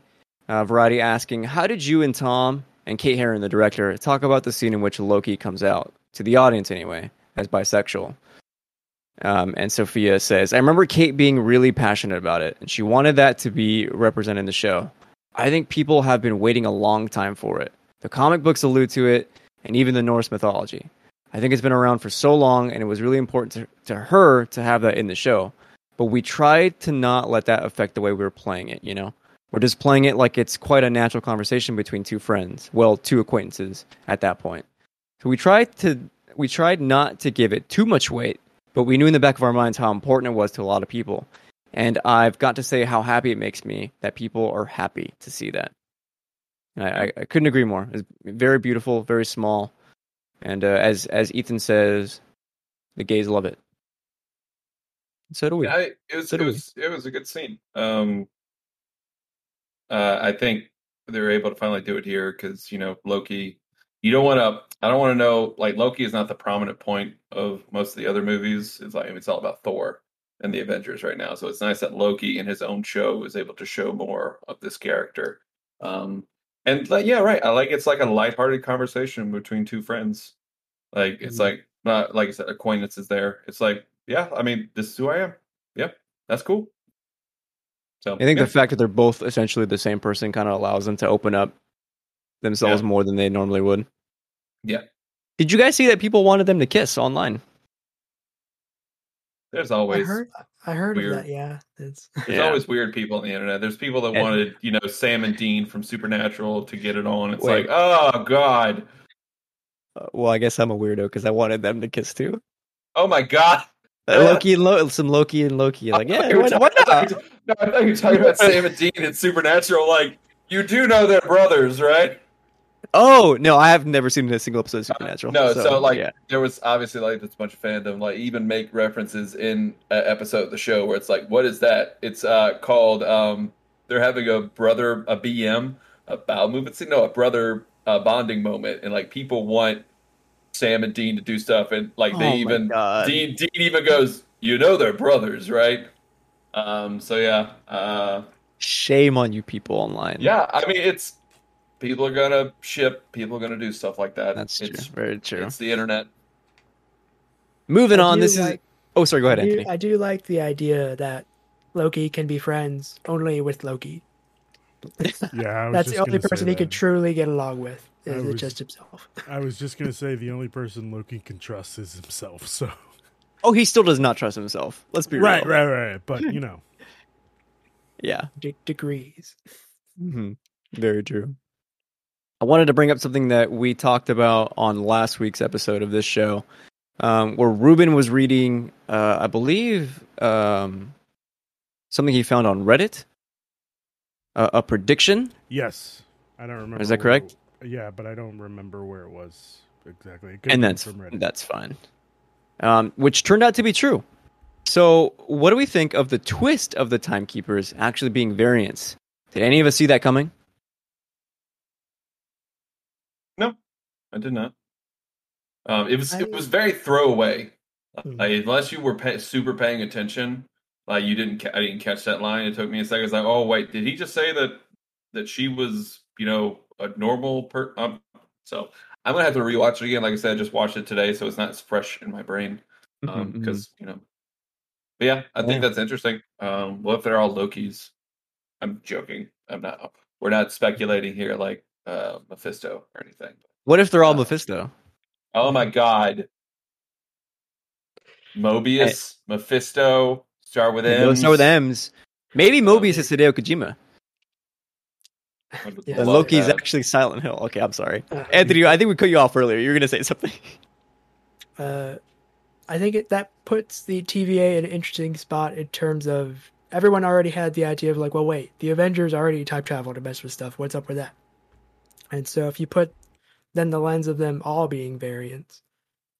Uh, Variety asking, how did you and Tom and Kate Herron, the director, talk about the scene in which Loki comes out, to the audience anyway, as bisexual? Um, and Sophia says, I remember Kate being really passionate about it, and she wanted that to be represented in the show. I think people have been waiting a long time for it. The comic books allude to it, and even the Norse mythology. I think it's been around for so long, and it was really important to, to her to have that in the show. But we tried to not let that affect the way we were playing it, you know? We're just playing it like it's quite a natural conversation between two friends. Well, two acquaintances at that point. So we tried to we tried not to give it too much weight, but we knew in the back of our minds how important it was to a lot of people. And I've got to say how happy it makes me that people are happy to see that. And I, I couldn't agree more. It's very beautiful, very small, and uh, as as Ethan says, the gays love it. So do we. Yeah, I, it was so it was we. it was a good scene. Um, uh, I think they were able to finally do it here because you know Loki. You don't want to. I don't want to know. Like Loki is not the prominent point of most of the other movies. It's like it's all about Thor and the Avengers right now. So it's nice that Loki in his own show was able to show more of this character. Um, And like, yeah, right. I like it's like a lighthearted conversation between two friends. Like it's mm-hmm. like not like I said, acquaintances there. It's like, yeah, I mean, this is who I am. Yeah, that's cool. So I think yeah. the fact that they're both essentially the same person kind of allows them to open up themselves yeah. more than they normally would. Yeah. Did you guys see that people wanted them to kiss online? There's always. I heard, I heard of that. Yeah, it's, there's yeah. always weird people on the internet. There's people that and, wanted, you know, Sam and Dean from Supernatural to get it on. It's wait. like, oh god. Uh, well, I guess I'm a weirdo because I wanted them to kiss too. Oh my god. Uh, Loki and Lo- some Loki and Loki. Like, yeah, why not? About, no, I thought you were talking about Sam and Dean and Supernatural. Like, you do know they're brothers, right? Oh no, I have never seen a single episode of Supernatural. Uh, no, so, so like yeah. there was obviously like this bunch of fandom, like even make references in an episode of the show where it's like, what is that? It's uh, called. Um, they're having a brother a B M a bowel movement, no, a brother uh, bonding moment, and like people want Sam and Dean to do stuff, and like they oh even Dean Dean even goes, you know, they're brothers, right? Um, so yeah, uh, shame on you people online. Yeah, I mean it's. People are going to ship. People are going to do stuff like that. That's it's, true. Very true. It's the internet. Moving I on, this like, is... Oh, sorry, go ahead, I do, Anthony. I do like the idea that Loki can be friends only with Loki. Yeah, that's the only person he could truly get along with, is was, just himself. I was just going to say the only person Loki can trust is himself, so... Oh, he still does not trust himself. Let's be real. Right, right, right. But, you know. Yeah. De- degrees. Mm-hmm. Very true. I wanted to bring up something that we talked about on last week's episode of this show, um, where Ruben was reading, uh, I believe, um, something he found on Reddit, uh, a prediction. Yes. I don't remember. Is that correct? Where, yeah, but I don't remember where it was exactly. It and that's, from that's fine, um, which turned out to be true. So what do we think of the twist of the timekeepers actually being variants? Did any of us see that coming? No, I did not. Um, it was I, it was very throwaway. Like, unless you were pay, super paying attention, like you didn't. I didn't catch that line. It took me a second. It's like, oh wait, did he just say that that she was, you know, a normal person? Um, so I'm gonna have to rewatch it again. Like I said, I just watched it today, so it's not as fresh in my brain. Um, because mm-hmm. you know, but yeah, I yeah. think that's interesting. Um, what if they're all Lokis? I'm joking. I'm not. We're not speculating here. Like. Uh, Mephisto or anything. What if they're all uh, Mephisto? Oh my god. Mobius, I, Mephisto, start with M's. Start with M's. Maybe Mobius um, is Hideo Kojima. Yeah. And Loki's that. actually Silent Hill. Okay, I'm sorry. Uh, Anthony, I think we cut you off earlier. You were going to say something. uh, I think it, that puts the T V A in an interesting spot in terms of everyone already had the idea of like, well, wait, the Avengers already time traveled to mess with stuff. What's up with that? And so if you put then the lens of them all being variants,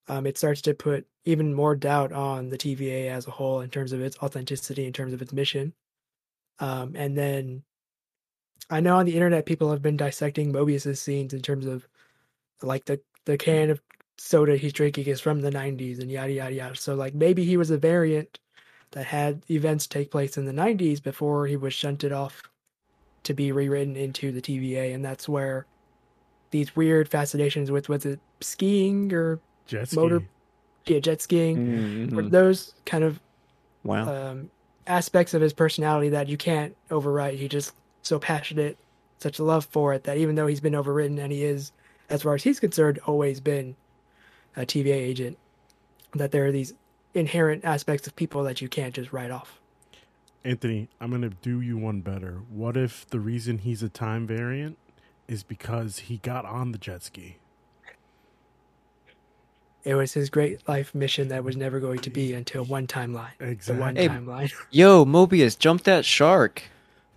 um, it starts to put even more doubt on the T V A as a whole in terms of its authenticity, in terms of its mission. Um, and then I know on the internet, people have been dissecting Mobius's scenes in terms of like the, the can of soda he's drinking is from the nineties and yada, yada, yada. So like maybe he was a variant that had events take place in the nineties before he was shunted off to be rewritten into the T V A. And that's where these weird fascinations with, was it skiing or jet ski. motor, yeah, jet skiing, mm-hmm. or those kind of wow. um, aspects of his personality that you can't overwrite. He just so passionate, such a love for it that even though he's been overridden and he is, as far as he's concerned, always been a T V A agent, that there are these inherent aspects of people that you can't just write off. Anthony, I'm going to do you one better. What if the reason he's a time variant is because he got on the jet ski? It was his great life mission that was never going to be until one timeline. Exactly. The one hey, timeline. Yo, Mobius, jump that shark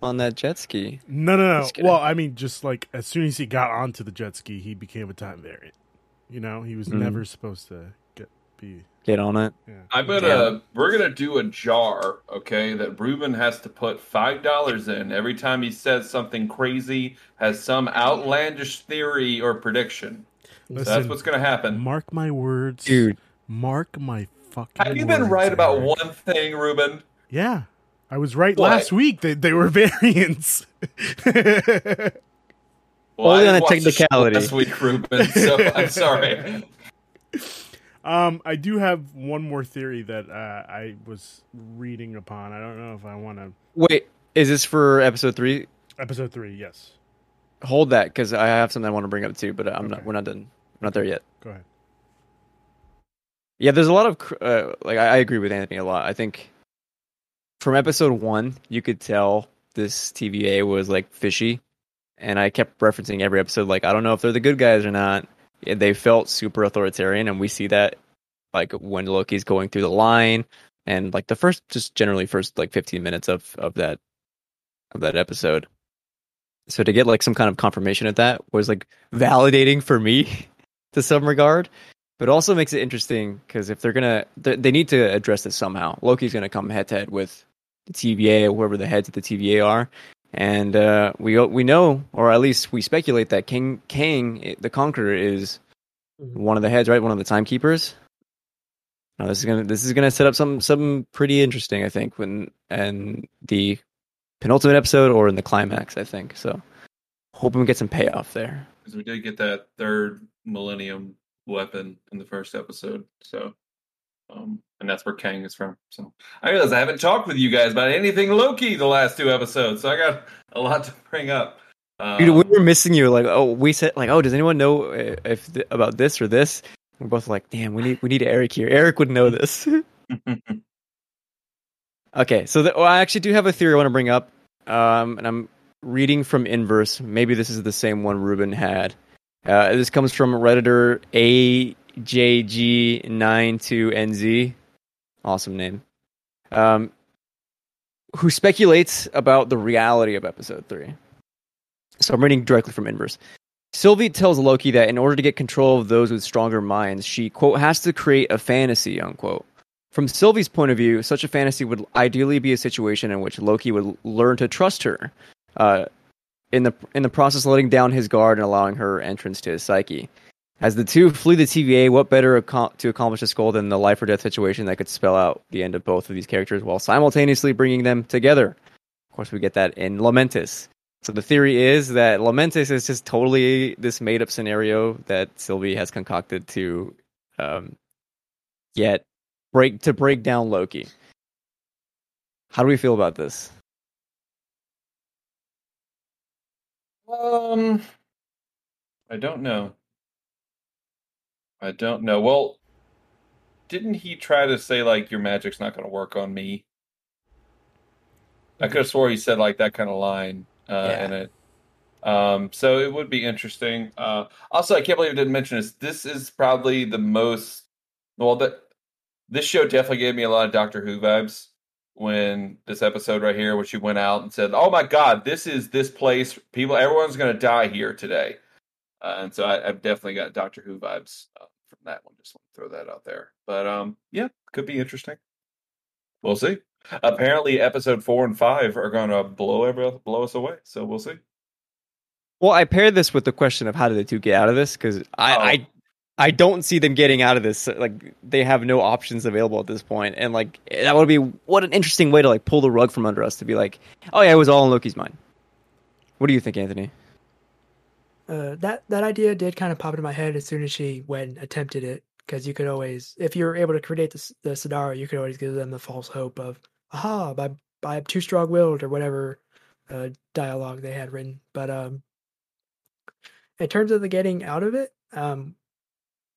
on that jet ski. No, no, no. Well, I mean, just like as soon as he got onto the jet ski, he became a time variant. You know, he was mm. never supposed to get be get on it. Yeah. I'm gonna yeah. we're gonna do a jar, okay? That Ruben has to put five dollars in every time he says something crazy, has some outlandish theory or prediction. Listen, so that's what's gonna happen. Mark my words, dude. Mark my fucking. Have you been words, right about Eric. one thing, Ruben? Yeah, I was right what? last week. They they were variants. Well, Only on a technicality. This week, Ruben, so I'm sorry. Um, I do have one more theory that uh, I was reading upon. I don't know if I want to. Wait, is this for episode three? Episode three, yes. Hold that, because I have something I want to bring up too, but I'm okay. not. We're not done. We're not there yet. Go ahead. Yeah, there's a lot of uh, like I, I agree with Anthony a lot. I think from episode one, you could tell this T V A was like fishy. And I kept referencing every episode, like, I don't know if they're the good guys or not. They felt super authoritarian, and we see that, like, when Loki's going through the line, and, like, the first, just generally first, like, fifteen minutes of, of that of that episode. So to get, like, some kind of confirmation of that was, like, validating for me to some regard, but also makes it interesting, because if they're gonna, they, they need to address this somehow. Loki's gonna come head-to-head with the T V A, or whoever the heads of the T V A are. And uh, we we know, or at least we speculate, that King Kang, the Conqueror, is one of the heads, right? One of the timekeepers. Now this is gonna this is gonna set up some something pretty interesting, I think, when and the penultimate episode or in the climax, I think. So hoping we get some payoff there, because we did get that third Millennium weapon in the first episode. So. Um, and that's where Kang is from. So I realize I haven't talked with you guys about anything Loki the last two episodes, so I got a lot to bring up. Um, Dude, we were missing you. Like, oh, we said, like, oh, does anyone know if th- about this or this? We're both like, damn, we need we need Eric here. Eric would know this. Okay, so the, well, I actually do have a theory I want to bring up, um, and I'm reading from Inverse. Maybe this is the same one Ruben had. Uh, this comes from Redditor A. J G nine two N Z, awesome name, um, who speculates about the reality of episode three. So I'm reading directly from Inverse. Sylvie tells Loki that in order to get control of those with stronger minds, she, quote, has to create a fantasy, unquote. From Sylvie's point of view, such a fantasy would ideally be a situation in which Loki would learn to trust her, uh, in the in the process letting down his guard and allowing her entrance to his psyche. As the two flee the T V A, what better ac- to accomplish this goal than the life or death situation that could spell out the end of both of these characters while simultaneously bringing them together? Of course, we get that in Lamentis. So the theory is that Lamentis is just totally this made-up scenario that Sylvie has concocted to um, get break to break down Loki. How do we feel about this? Um, I don't know. I don't know. Well, didn't he try to say, like, your magic's not going to work on me? I could have swore he said, like, that kind of line uh, yeah. in it. Um, so it would be interesting. Uh, also, I can't believe I didn't mention this. This is probably the most Well, the, this show definitely gave me a lot of Doctor Who vibes when this episode right here, where she went out and said, "Oh my God, this is this place. People, everyone's going to die here today." Uh, and so I, I've definitely got Doctor Who vibes uh, from that one. Just want to throw that out there. But um, yeah, could be interesting. We'll see. Apparently, episode four and five are going to blow every, blow us away. So we'll see. Well, I paired this with the question of how do the two get out of this? Because I, oh. I, I don't see them getting out of this. Like, they have no options available at this point. And like, that would be what an interesting way to like pull the rug from under us, to be like, oh yeah, it was all in Loki's mind. What do you think, Anthony? Uh, that that idea did kind of pop into my head as soon as she went and attempted it, because you could always, if you're able to create the the scenario, you could always give them the false hope of, aha, by by too strong-willed or whatever uh, dialogue they had written. But um, in terms of the getting out of it, um,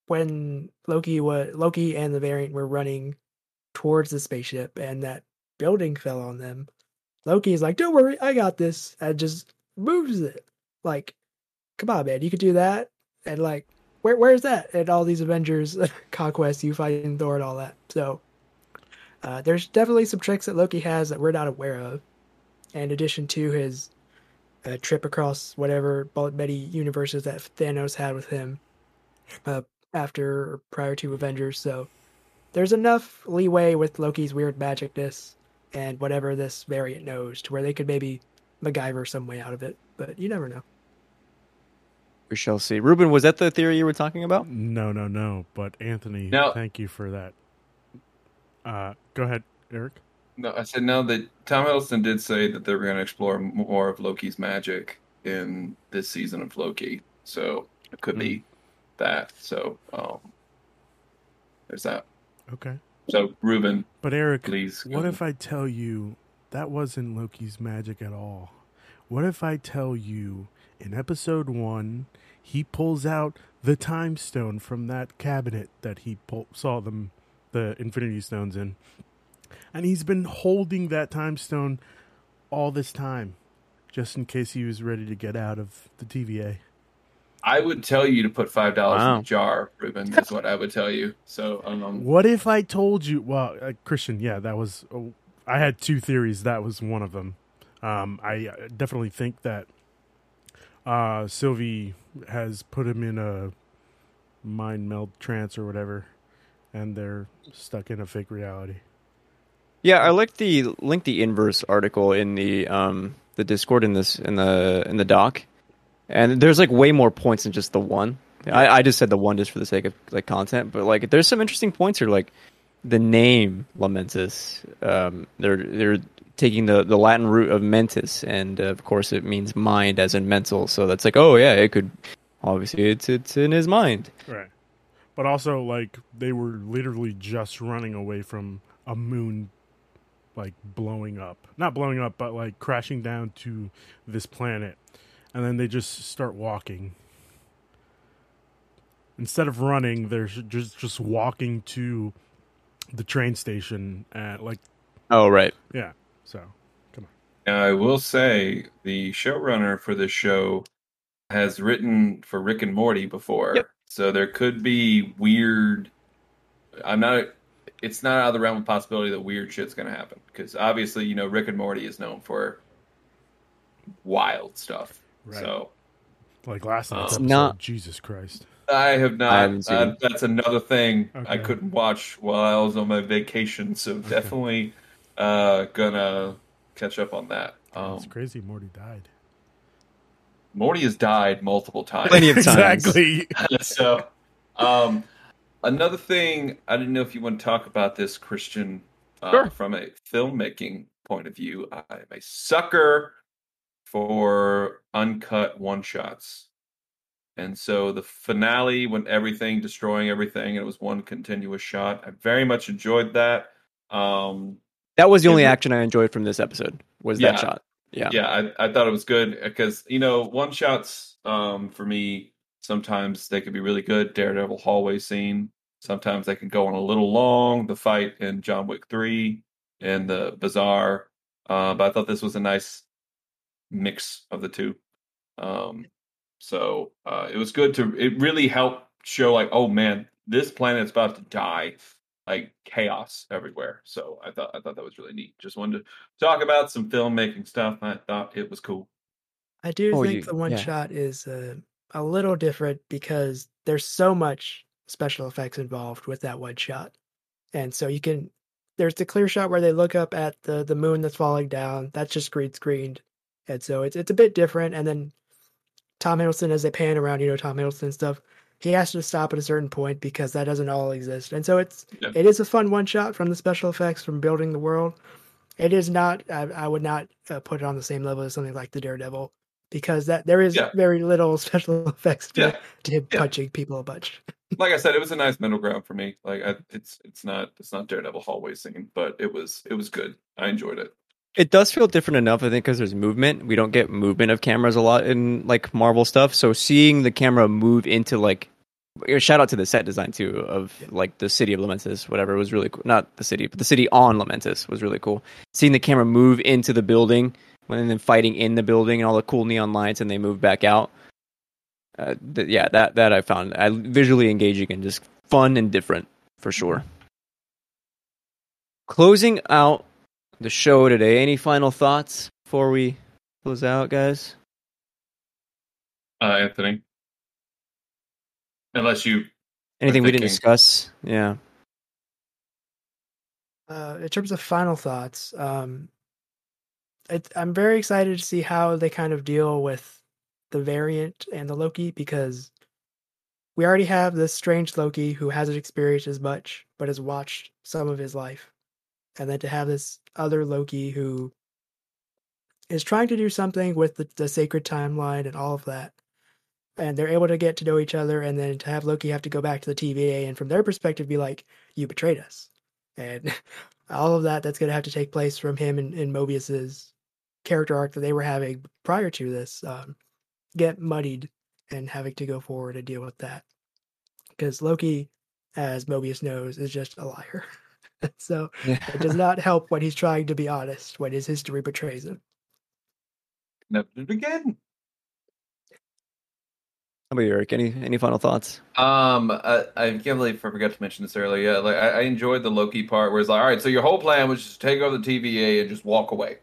when Loki was Loki and the variant were running towards the spaceship and that building fell on them, Loki is like, "Don't worry, I got this," and just moves it like. Come on, man! You could do that, and like, where where's that? And all these Avengers conquests, you fighting Thor and all that. So, uh, there's definitely some tricks that Loki has that we're not aware of. In addition to his uh, trip across whatever many universes that Thanos had with him uh, after or prior to Avengers, so there's enough leeway with Loki's weird magicness and whatever this variant knows to where they could maybe MacGyver some way out of it. But you never know. We shall see. Ruben, was that the theory you were talking about? No, no, no. But Anthony, no. Thank you for that. Uh, go ahead, Eric. No, I said no. That Tom Hiddleston did say that they were going to explore more of Loki's magic in this season of Loki. So it could mm. be that. So um, there's that. Okay. So Ruben, but Eric, please. What if I tell you that wasn't Loki's magic at all? What if I tell you? In episode one, he pulls out the time stone from that cabinet that he pull, saw them, the Infinity Stones in. And he's been holding that time stone all this time, just in case he was ready to get out of the T V A. I would tell you to put five dollars wow. in the jar, Ruben, is what I would tell you. So, um, what if I told you... Well, uh, Christian, yeah, that was... Oh, I had two theories. That was one of them. Um, I definitely think that Uh, Sylvie has put him in a mind meld trance or whatever, and they're stuck in a fake reality. Yeah, I like the link the inverse article in the um the Discord in this in the in the doc, and there's like way more points than just the one. I, I just said the one just for the sake of like content, but like there's some interesting points here, like the name Lamentis. Um, they're they're. taking the, the Latin root of mentis, and uh, of course it means mind as in mental, so that's like, oh yeah, it could, obviously it's it's in his mind. Right. But also, like, they were literally just running away from a moon, like, blowing up. Not blowing up, but, like, crashing down to this planet. And then they just start walking. Instead of running, they're just, just walking to the train station at, like... Oh, right. Yeah. So, come on. Now, I will say the showrunner for this show has written for Rick and Morty before. Yep. So there could be weird. I'm not. It's not out of the realm of possibility that weird shit's going to happen, because obviously, you know, Rick and Morty is known for wild stuff. Right. So, like last night's um, episode, not, Jesus Christ. I have not. I uh, that's another thing okay. I couldn't watch while I was on my vacation. So okay. definitely. Uh, gonna catch up on that. Um, it's crazy. Morty died. Morty has died multiple times. Plenty of times. Exactly. So, um, another thing, I didn't know if you want to talk about this, Christian, uh, sure. From a filmmaking point of view. I'm a sucker for uncut one-shots. And so the finale, when everything, destroying everything, and it was one continuous shot. I very much enjoyed that. Um... That was the only action I enjoyed from this episode, was yeah, that shot. Yeah, yeah, I, I thought it was good because, you know, one-shots um, for me, sometimes they can be really good. Daredevil hallway scene. Sometimes they can go on a little long. The fight in John Wick three and the bazaar. Uh, but I thought this was a nice mix of the two. Um, so uh, it was good to... It really helped show, like, oh, man, this planet's about to die. Like chaos everywhere. So I thought I thought that was really neat. Just wanted to talk about some filmmaking stuff. I thought it was cool. I do oh, think you, the one yeah. shot is uh, a little different because there's so much special effects involved with that one shot. And so you can, there's the clear shot where they look up at the, the moon that's falling down. That's just green screened. And so it's it's a bit different. And then Tom Hiddleston, as they pan around, you know, Tom Hiddleston stuff, he has to stop at a certain point because that doesn't all exist. And so it's yeah. it is a fun one shot from the special effects, from building the world. It is not, I, I would not uh, put it on the same level as something like the Daredevil because that there is yeah. very little special effects to, yeah. to him yeah. punching people a bunch. Like I said, it was a nice middle ground for me. Like I, it's it's not it's not Daredevil hallway scene, but it was it was good. I enjoyed it. It does feel different enough, I think, because there's movement. We don't get movement of cameras a lot in like Marvel stuff. So seeing the camera move into like, shout out to the set design too of like the city of Lamentis, whatever, was really cool. Not the city, but the city on Lamentis was really cool. Seeing the camera move into the building and then fighting in the building and all the cool neon lights, and they move back out. Uh, th- yeah, that that I found I, visually engaging and just fun and different for sure. Closing out the show today. Any final thoughts before we close out, guys? Uh, Anthony, unless you anything we didn't discuss, yeah. Uh, in terms of final thoughts, um, it, I'm very excited to see how they kind of deal with the variant and the Loki, because we already have this strange Loki who hasn't experienced as much, but has watched some of his life. And then to have this other Loki who is trying to do something with the, the sacred timeline and all of that. And they're able to get to know each other, and then to have Loki have to go back to the T V A and from their perspective be like, you betrayed us. And all of that, that's going to have to take place from him and, and Mobius's character arc that they were having prior to this, um, get muddied and having to go forward and deal with that. Because Loki, as Mobius knows, is just a liar. So yeah. It does not help when he's trying to be honest, when his history betrays him. Never did it again. How about you, Eric? Any any final thoughts? Um, I, I can't believe I forgot to mention this earlier. Yeah, like I, I enjoyed the Loki part where it's like, all right, so your whole plan was just take over the T V A and just walk away.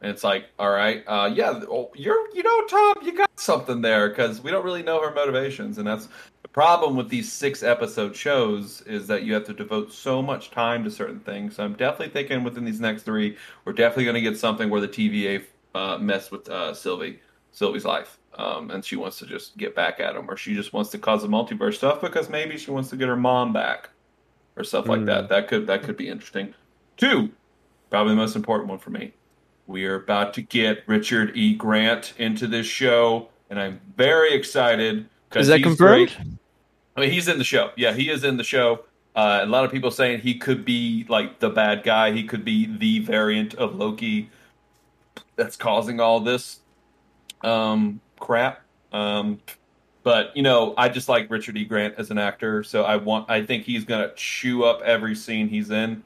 And it's like, all right, uh, yeah, you're you know, Tom, you got something there because we don't really know her motivations, and that's the problem with these six episode shows is that you have to devote so much time to certain things. So I'm definitely thinking within these next three, we're definitely going to get something where the T V A uh, messed with uh, Sylvie, Sylvie's life, um, and she wants to just get back at him, or she just wants to cause the multiverse stuff because maybe she wants to get her mom back, or stuff mm. like that. That could that could be interesting. Two, probably the most important one for me. We are about to get Richard E. Grant into this show, and I'm very excited. Is that confirmed? Great. I mean, he's in the show. Yeah, he is in the show. Uh, a lot of people saying he could be, like, the bad guy. He could be the variant of Loki that's causing all this um, crap. Um, but, you know, I just like Richard E. Grant as an actor, so I want. I think he's going to chew up every scene he's in.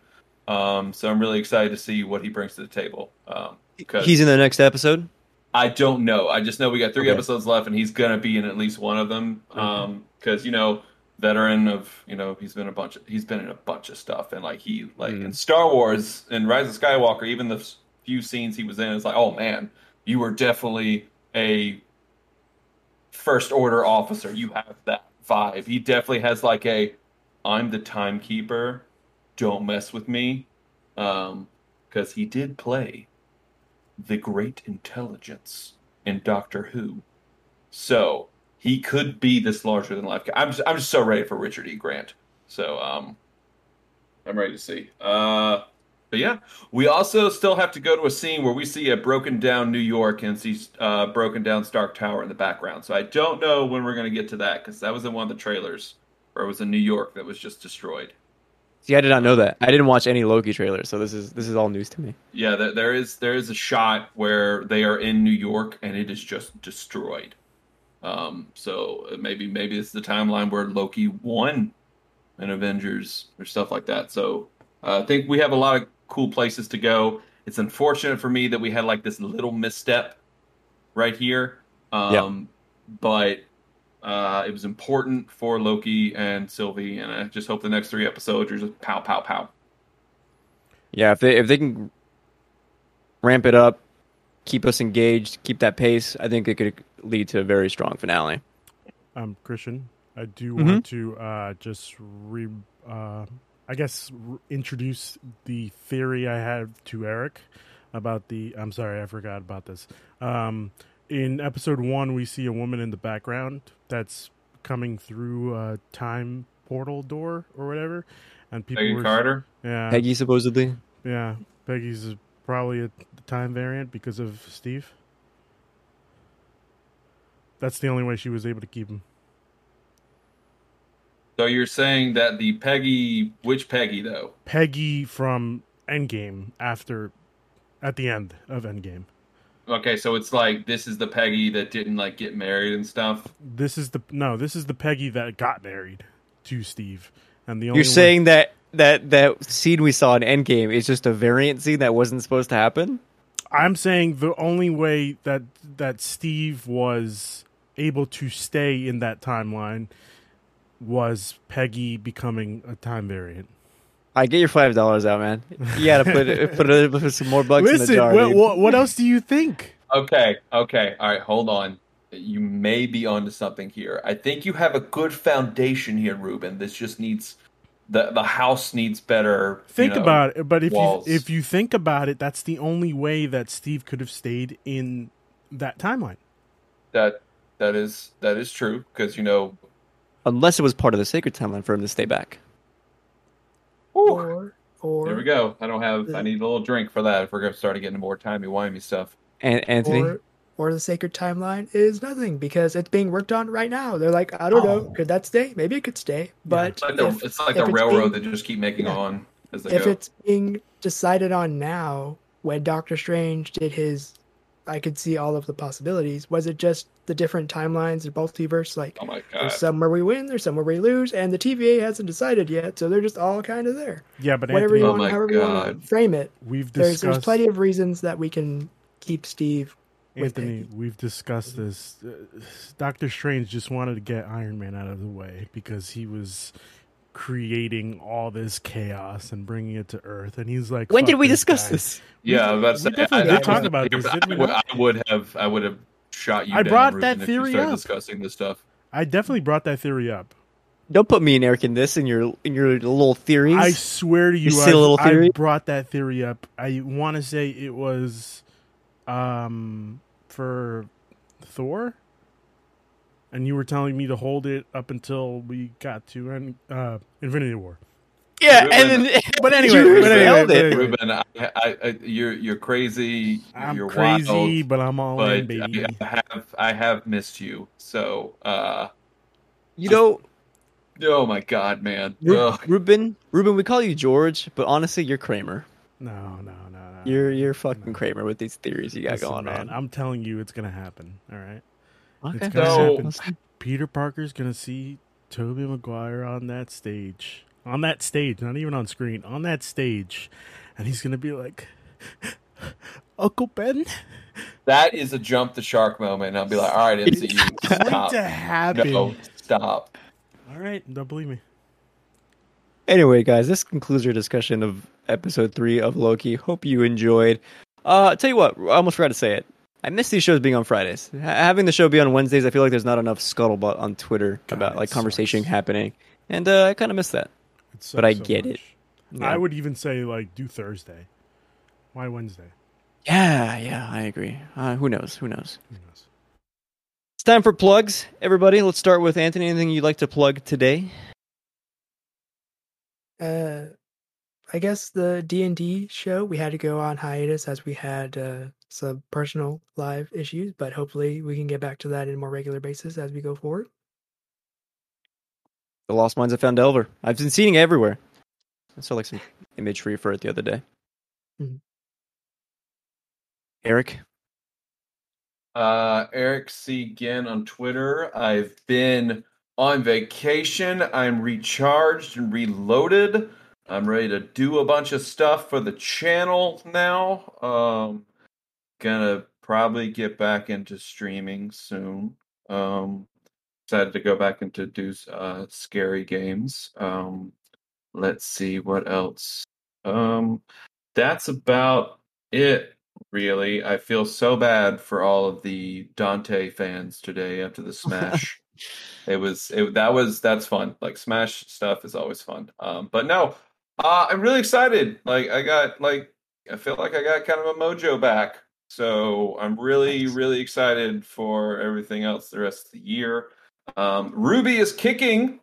Um, so I'm really excited to see what he brings to the table. Um, he's in the next episode? I don't know. I just know we got three okay. episodes left, and he's going to be in at least one of them. Um, because okay. you know, veteran of you know, he's been a bunch. Of, he's been in a bunch of stuff, and like he like mm. in Star Wars and Rise of Skywalker, even the few scenes he was in, it's like, oh man, you were definitely a First Order officer. You have that vibe. He definitely has like a, I'm the timekeeper. Don't mess with me, um, because he did play the Great Intelligence in Doctor Who, so he could be this larger than life. I'm just, I'm just so ready for Richard E. Grant, so um, I'm ready to see. Uh, but yeah, we also still have to go to a scene where we see a broken down New York and see uh, broken down Stark Tower in the background. So I don't know when we're going to get to that because that was in one of the trailers where it was in New York that was just destroyed. See, I did not know that. I didn't watch any Loki trailers, so this is this is all news to me. Yeah, there, there is there is a shot where they are in New York and it is just destroyed. Um, so maybe maybe it's the timeline where Loki won in Avengers or stuff like that. So uh, I think we have a lot of cool places to go. It's unfortunate for me that we had like this little misstep right here, um, yeah. but Uh, it was important for Loki and Sylvie, and I just hope the next three episodes are just pow, pow, pow. Yeah, if they if they can ramp it up, keep us engaged, keep that pace, I think it could lead to a very strong finale. Um, Christian, I do mm-hmm. want to uh, just re, uh, I guess re- introduce the theory I have to Eric about the. I'm sorry, I forgot about this. Um, in episode one, we see a woman in the background that's coming through a time portal door or whatever, and people. Peggy were, Carter. Yeah. Peggy supposedly. Yeah, Peggy's probably a time variant because of Steve. That's the only way she was able to keep him. So you're saying that the Peggy... Which Peggy, though? Peggy from Endgame after... At the end of Endgame. Okay, so it's like this is the Peggy that didn't like get married and stuff? This is the... No, this is the Peggy that got married to Steve. And the only You're way- saying that, that that scene we saw in Endgame is just a variant scene that wasn't supposed to happen? I'm saying the only way that that Steve was... able to stay in that timeline was Peggy becoming a time variant. I get your five dollars out, man. You gotta put it, put, it, put some more bucks Listen, in the jar. Listen, what, what else do you think? Okay, okay, all right, hold on. You may be onto something here. I think you have a good foundation here, Ruben. This just needs the the house needs better. Think you know, about it, but if walls. you if you think about it, that's the only way that Steve could have stayed in that timeline. That. That is that is true because you know, unless it was part of the sacred timeline for him to stay back. Or, or there we go. I don't have. The, I need a little drink for that. If we're gonna start getting more timey wimey stuff. And Anthony, or, or the sacred timeline is nothing because it's being worked on right now. They're like, I don't oh. know, could that stay? Maybe it could stay, but yeah, it's like if, the, it's like the railroad being, that just keep making yeah, on as they if go. If it's being decided on now, when Doctor Strange did his. I could see all of the possibilities. Was it just the different timelines, the multiverse? Like, oh my God. There's some where we win, there's some where we lose, and the T V A hasn't decided yet, so they're just all kind of there. Yeah, but whatever Anthony, you oh want, however God. you want to frame it, we've there's, discussed... there's plenty of reasons that we can keep Steve with Anthony, Peggy. We've discussed this. Uh, Doctor Strange just wanted to get Iron Man out of the way because he was creating all this chaos and bringing it to Earth, and he's like, "When did we discuss this?" Yeah, that's. We definitely did talk about this. I would have, I would have shot you. I brought that theory up. Discussing this stuff, I definitely brought that theory up. Don't put me and Eric in this in your in your little theories. I swear to you, I brought that theory up. I want to say it was, um, for Thor. And you were telling me to hold it up until we got to uh, Infinity War. Yeah, Ruben, and then, but anyway, you but anyway, but anyway. Ruben, I, I, I, you're you're crazy. I'm you're crazy, wild, but I'm all but in, baby. I have I have missed you. So uh, you know, oh my God, man, Ru- Ruben, Ruben, we call you George, but honestly, you're Kramer. No, no, no, no. You're you're fucking no. Kramer with these theories you got Listen, going man, on. I'm telling you, it's gonna happen. All right. Okay. It's gonna so, happen. Peter Parker's gonna see Tobey Maguire on that stage, on that stage, not even on screen, on that stage, and he's gonna be like, "Uncle Ben." That is a jump the shark moment. And I'll be like, "All right, M C U, stop." Going to happen. No, stop. All right, don't believe me. Anyway, guys, this concludes our discussion of episode three of Loki. Hope you enjoyed. Uh, tell you what, I almost forgot to say it. I miss these shows being on Fridays. H- having the show be on Wednesdays, I feel like there's not enough scuttlebutt on Twitter God, about like conversation sucks. happening, and uh, I kind of miss that. It sucks but I so get much. it. Yeah. I would even say like do Thursday. Why Wednesday? Yeah, yeah, I agree. Uh, who knows? Who knows? Who knows? It's time for plugs, everybody. Let's start with Anthony. Anything you'd like to plug today? Uh, I guess the D and D show. We had to go on hiatus as we had. Uh, Some personal live issues, but hopefully we can get back to that in a more regular basis as we go forward. The Lost Mines of Phandelver. I've been seeing it everywhere. I saw like some imagery for it the other day. Mm-hmm. Eric? Uh, Eric C. Ginn on Twitter. I've been on vacation. I'm recharged and reloaded. I'm ready to do a bunch of stuff for the channel now. Um, Gonna probably get back into streaming soon. Um, decided to go back and to do uh, scary games. Um, let's see what else. Um, that's about it, really. I feel so bad for all of the Dante fans today after the Smash. It was it, that was that's fun. Like Smash stuff is always fun. Um, but no, uh, I'm really excited. Like I got like I feel like I got kind of a mojo back. So I'm really, really excited for everything else the rest of the year. Um, Ruby is kicking,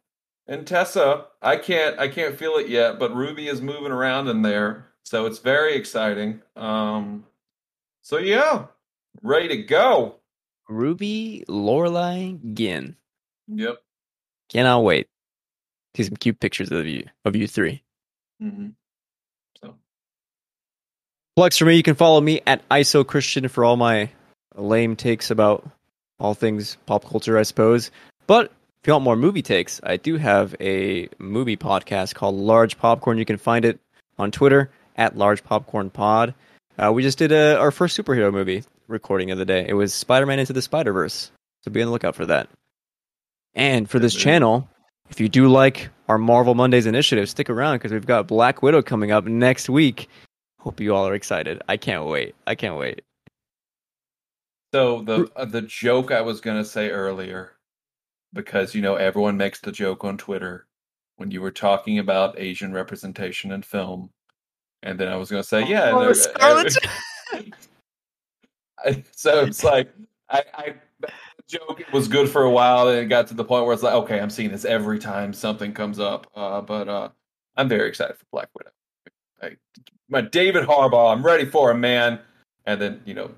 and Tessa, I can't, I can't feel it yet, but Ruby is moving around in there, so it's very exciting. Um, so yeah, ready to go. Ruby Lorelai Ginn. Yep. Cannot wait. See some cute pictures of you, of you three. Mm-hmm. Plugs for me, you can follow me at I S O Christian for all my lame takes about all things pop culture, I suppose. But if you want more movie takes, I do have a movie podcast called Large Popcorn. You can find it on Twitter at Large Popcorn Pod. Uh, we just did a, our first superhero movie recording of the day. It was Spider-Man Into the Spider-Verse. So be on the lookout for that. And for this channel, if you do like our Marvel Mondays initiative, stick around because we've got Black Widow coming up next week. Hope you all are excited. I can't wait. I can't wait. So the uh, the joke I was going to say earlier, because, you know, everyone makes the joke on Twitter when you were talking about Asian representation in film. And then I was going to say, yeah. Oh, Scarlett. So it's like, I, I the joke was good for a while. And it got to the point where it's like, okay, I'm seeing this every time something comes up. Uh, but uh, I'm very excited for Black Widow. I, My David Harbaugh, I'm ready for him, man. And then, you know,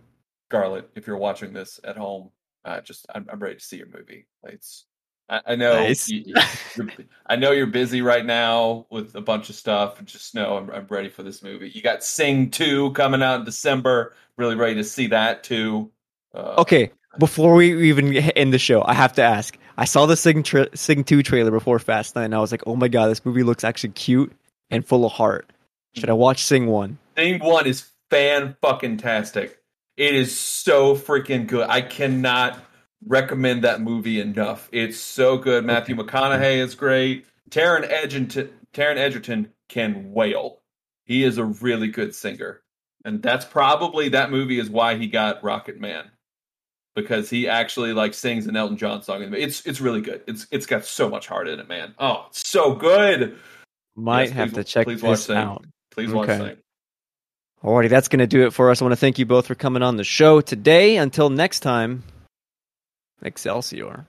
Scarlett, if you're watching this at home, uh, just I'm, I'm ready to see your movie. It's, I, I know, nice. you, you're, I know you're busy right now with a bunch of stuff. Just know I'm, I'm ready for this movie. You got Sing two coming out in December. Really ready to see that too. Uh, okay, before we even end the show, I have to ask. I saw the Sing tra- Sing two trailer before Fast Nine, and I was like, oh my god, this movie looks actually cute and full of heart. Should I watch Sing one? Sing one is fan-fucking-tastic. It is so freaking good. I cannot recommend that movie enough. It's so good. Matthew McConaughey is great. Taron Egerton, Taron Egerton can wail. He is a really good singer. And that's probably, that movie is why he got Rocket Man. Because he actually like sings an Elton John song. It's it's really good. It's It's got so much heart in it, man. Oh, it's so good. Might yes, have please, to check please this watch out. Sing. Please watch okay. Sing. Alrighty, that's going to do it for us. I want to thank you both for coming on the show today. Until next time, Excelsior.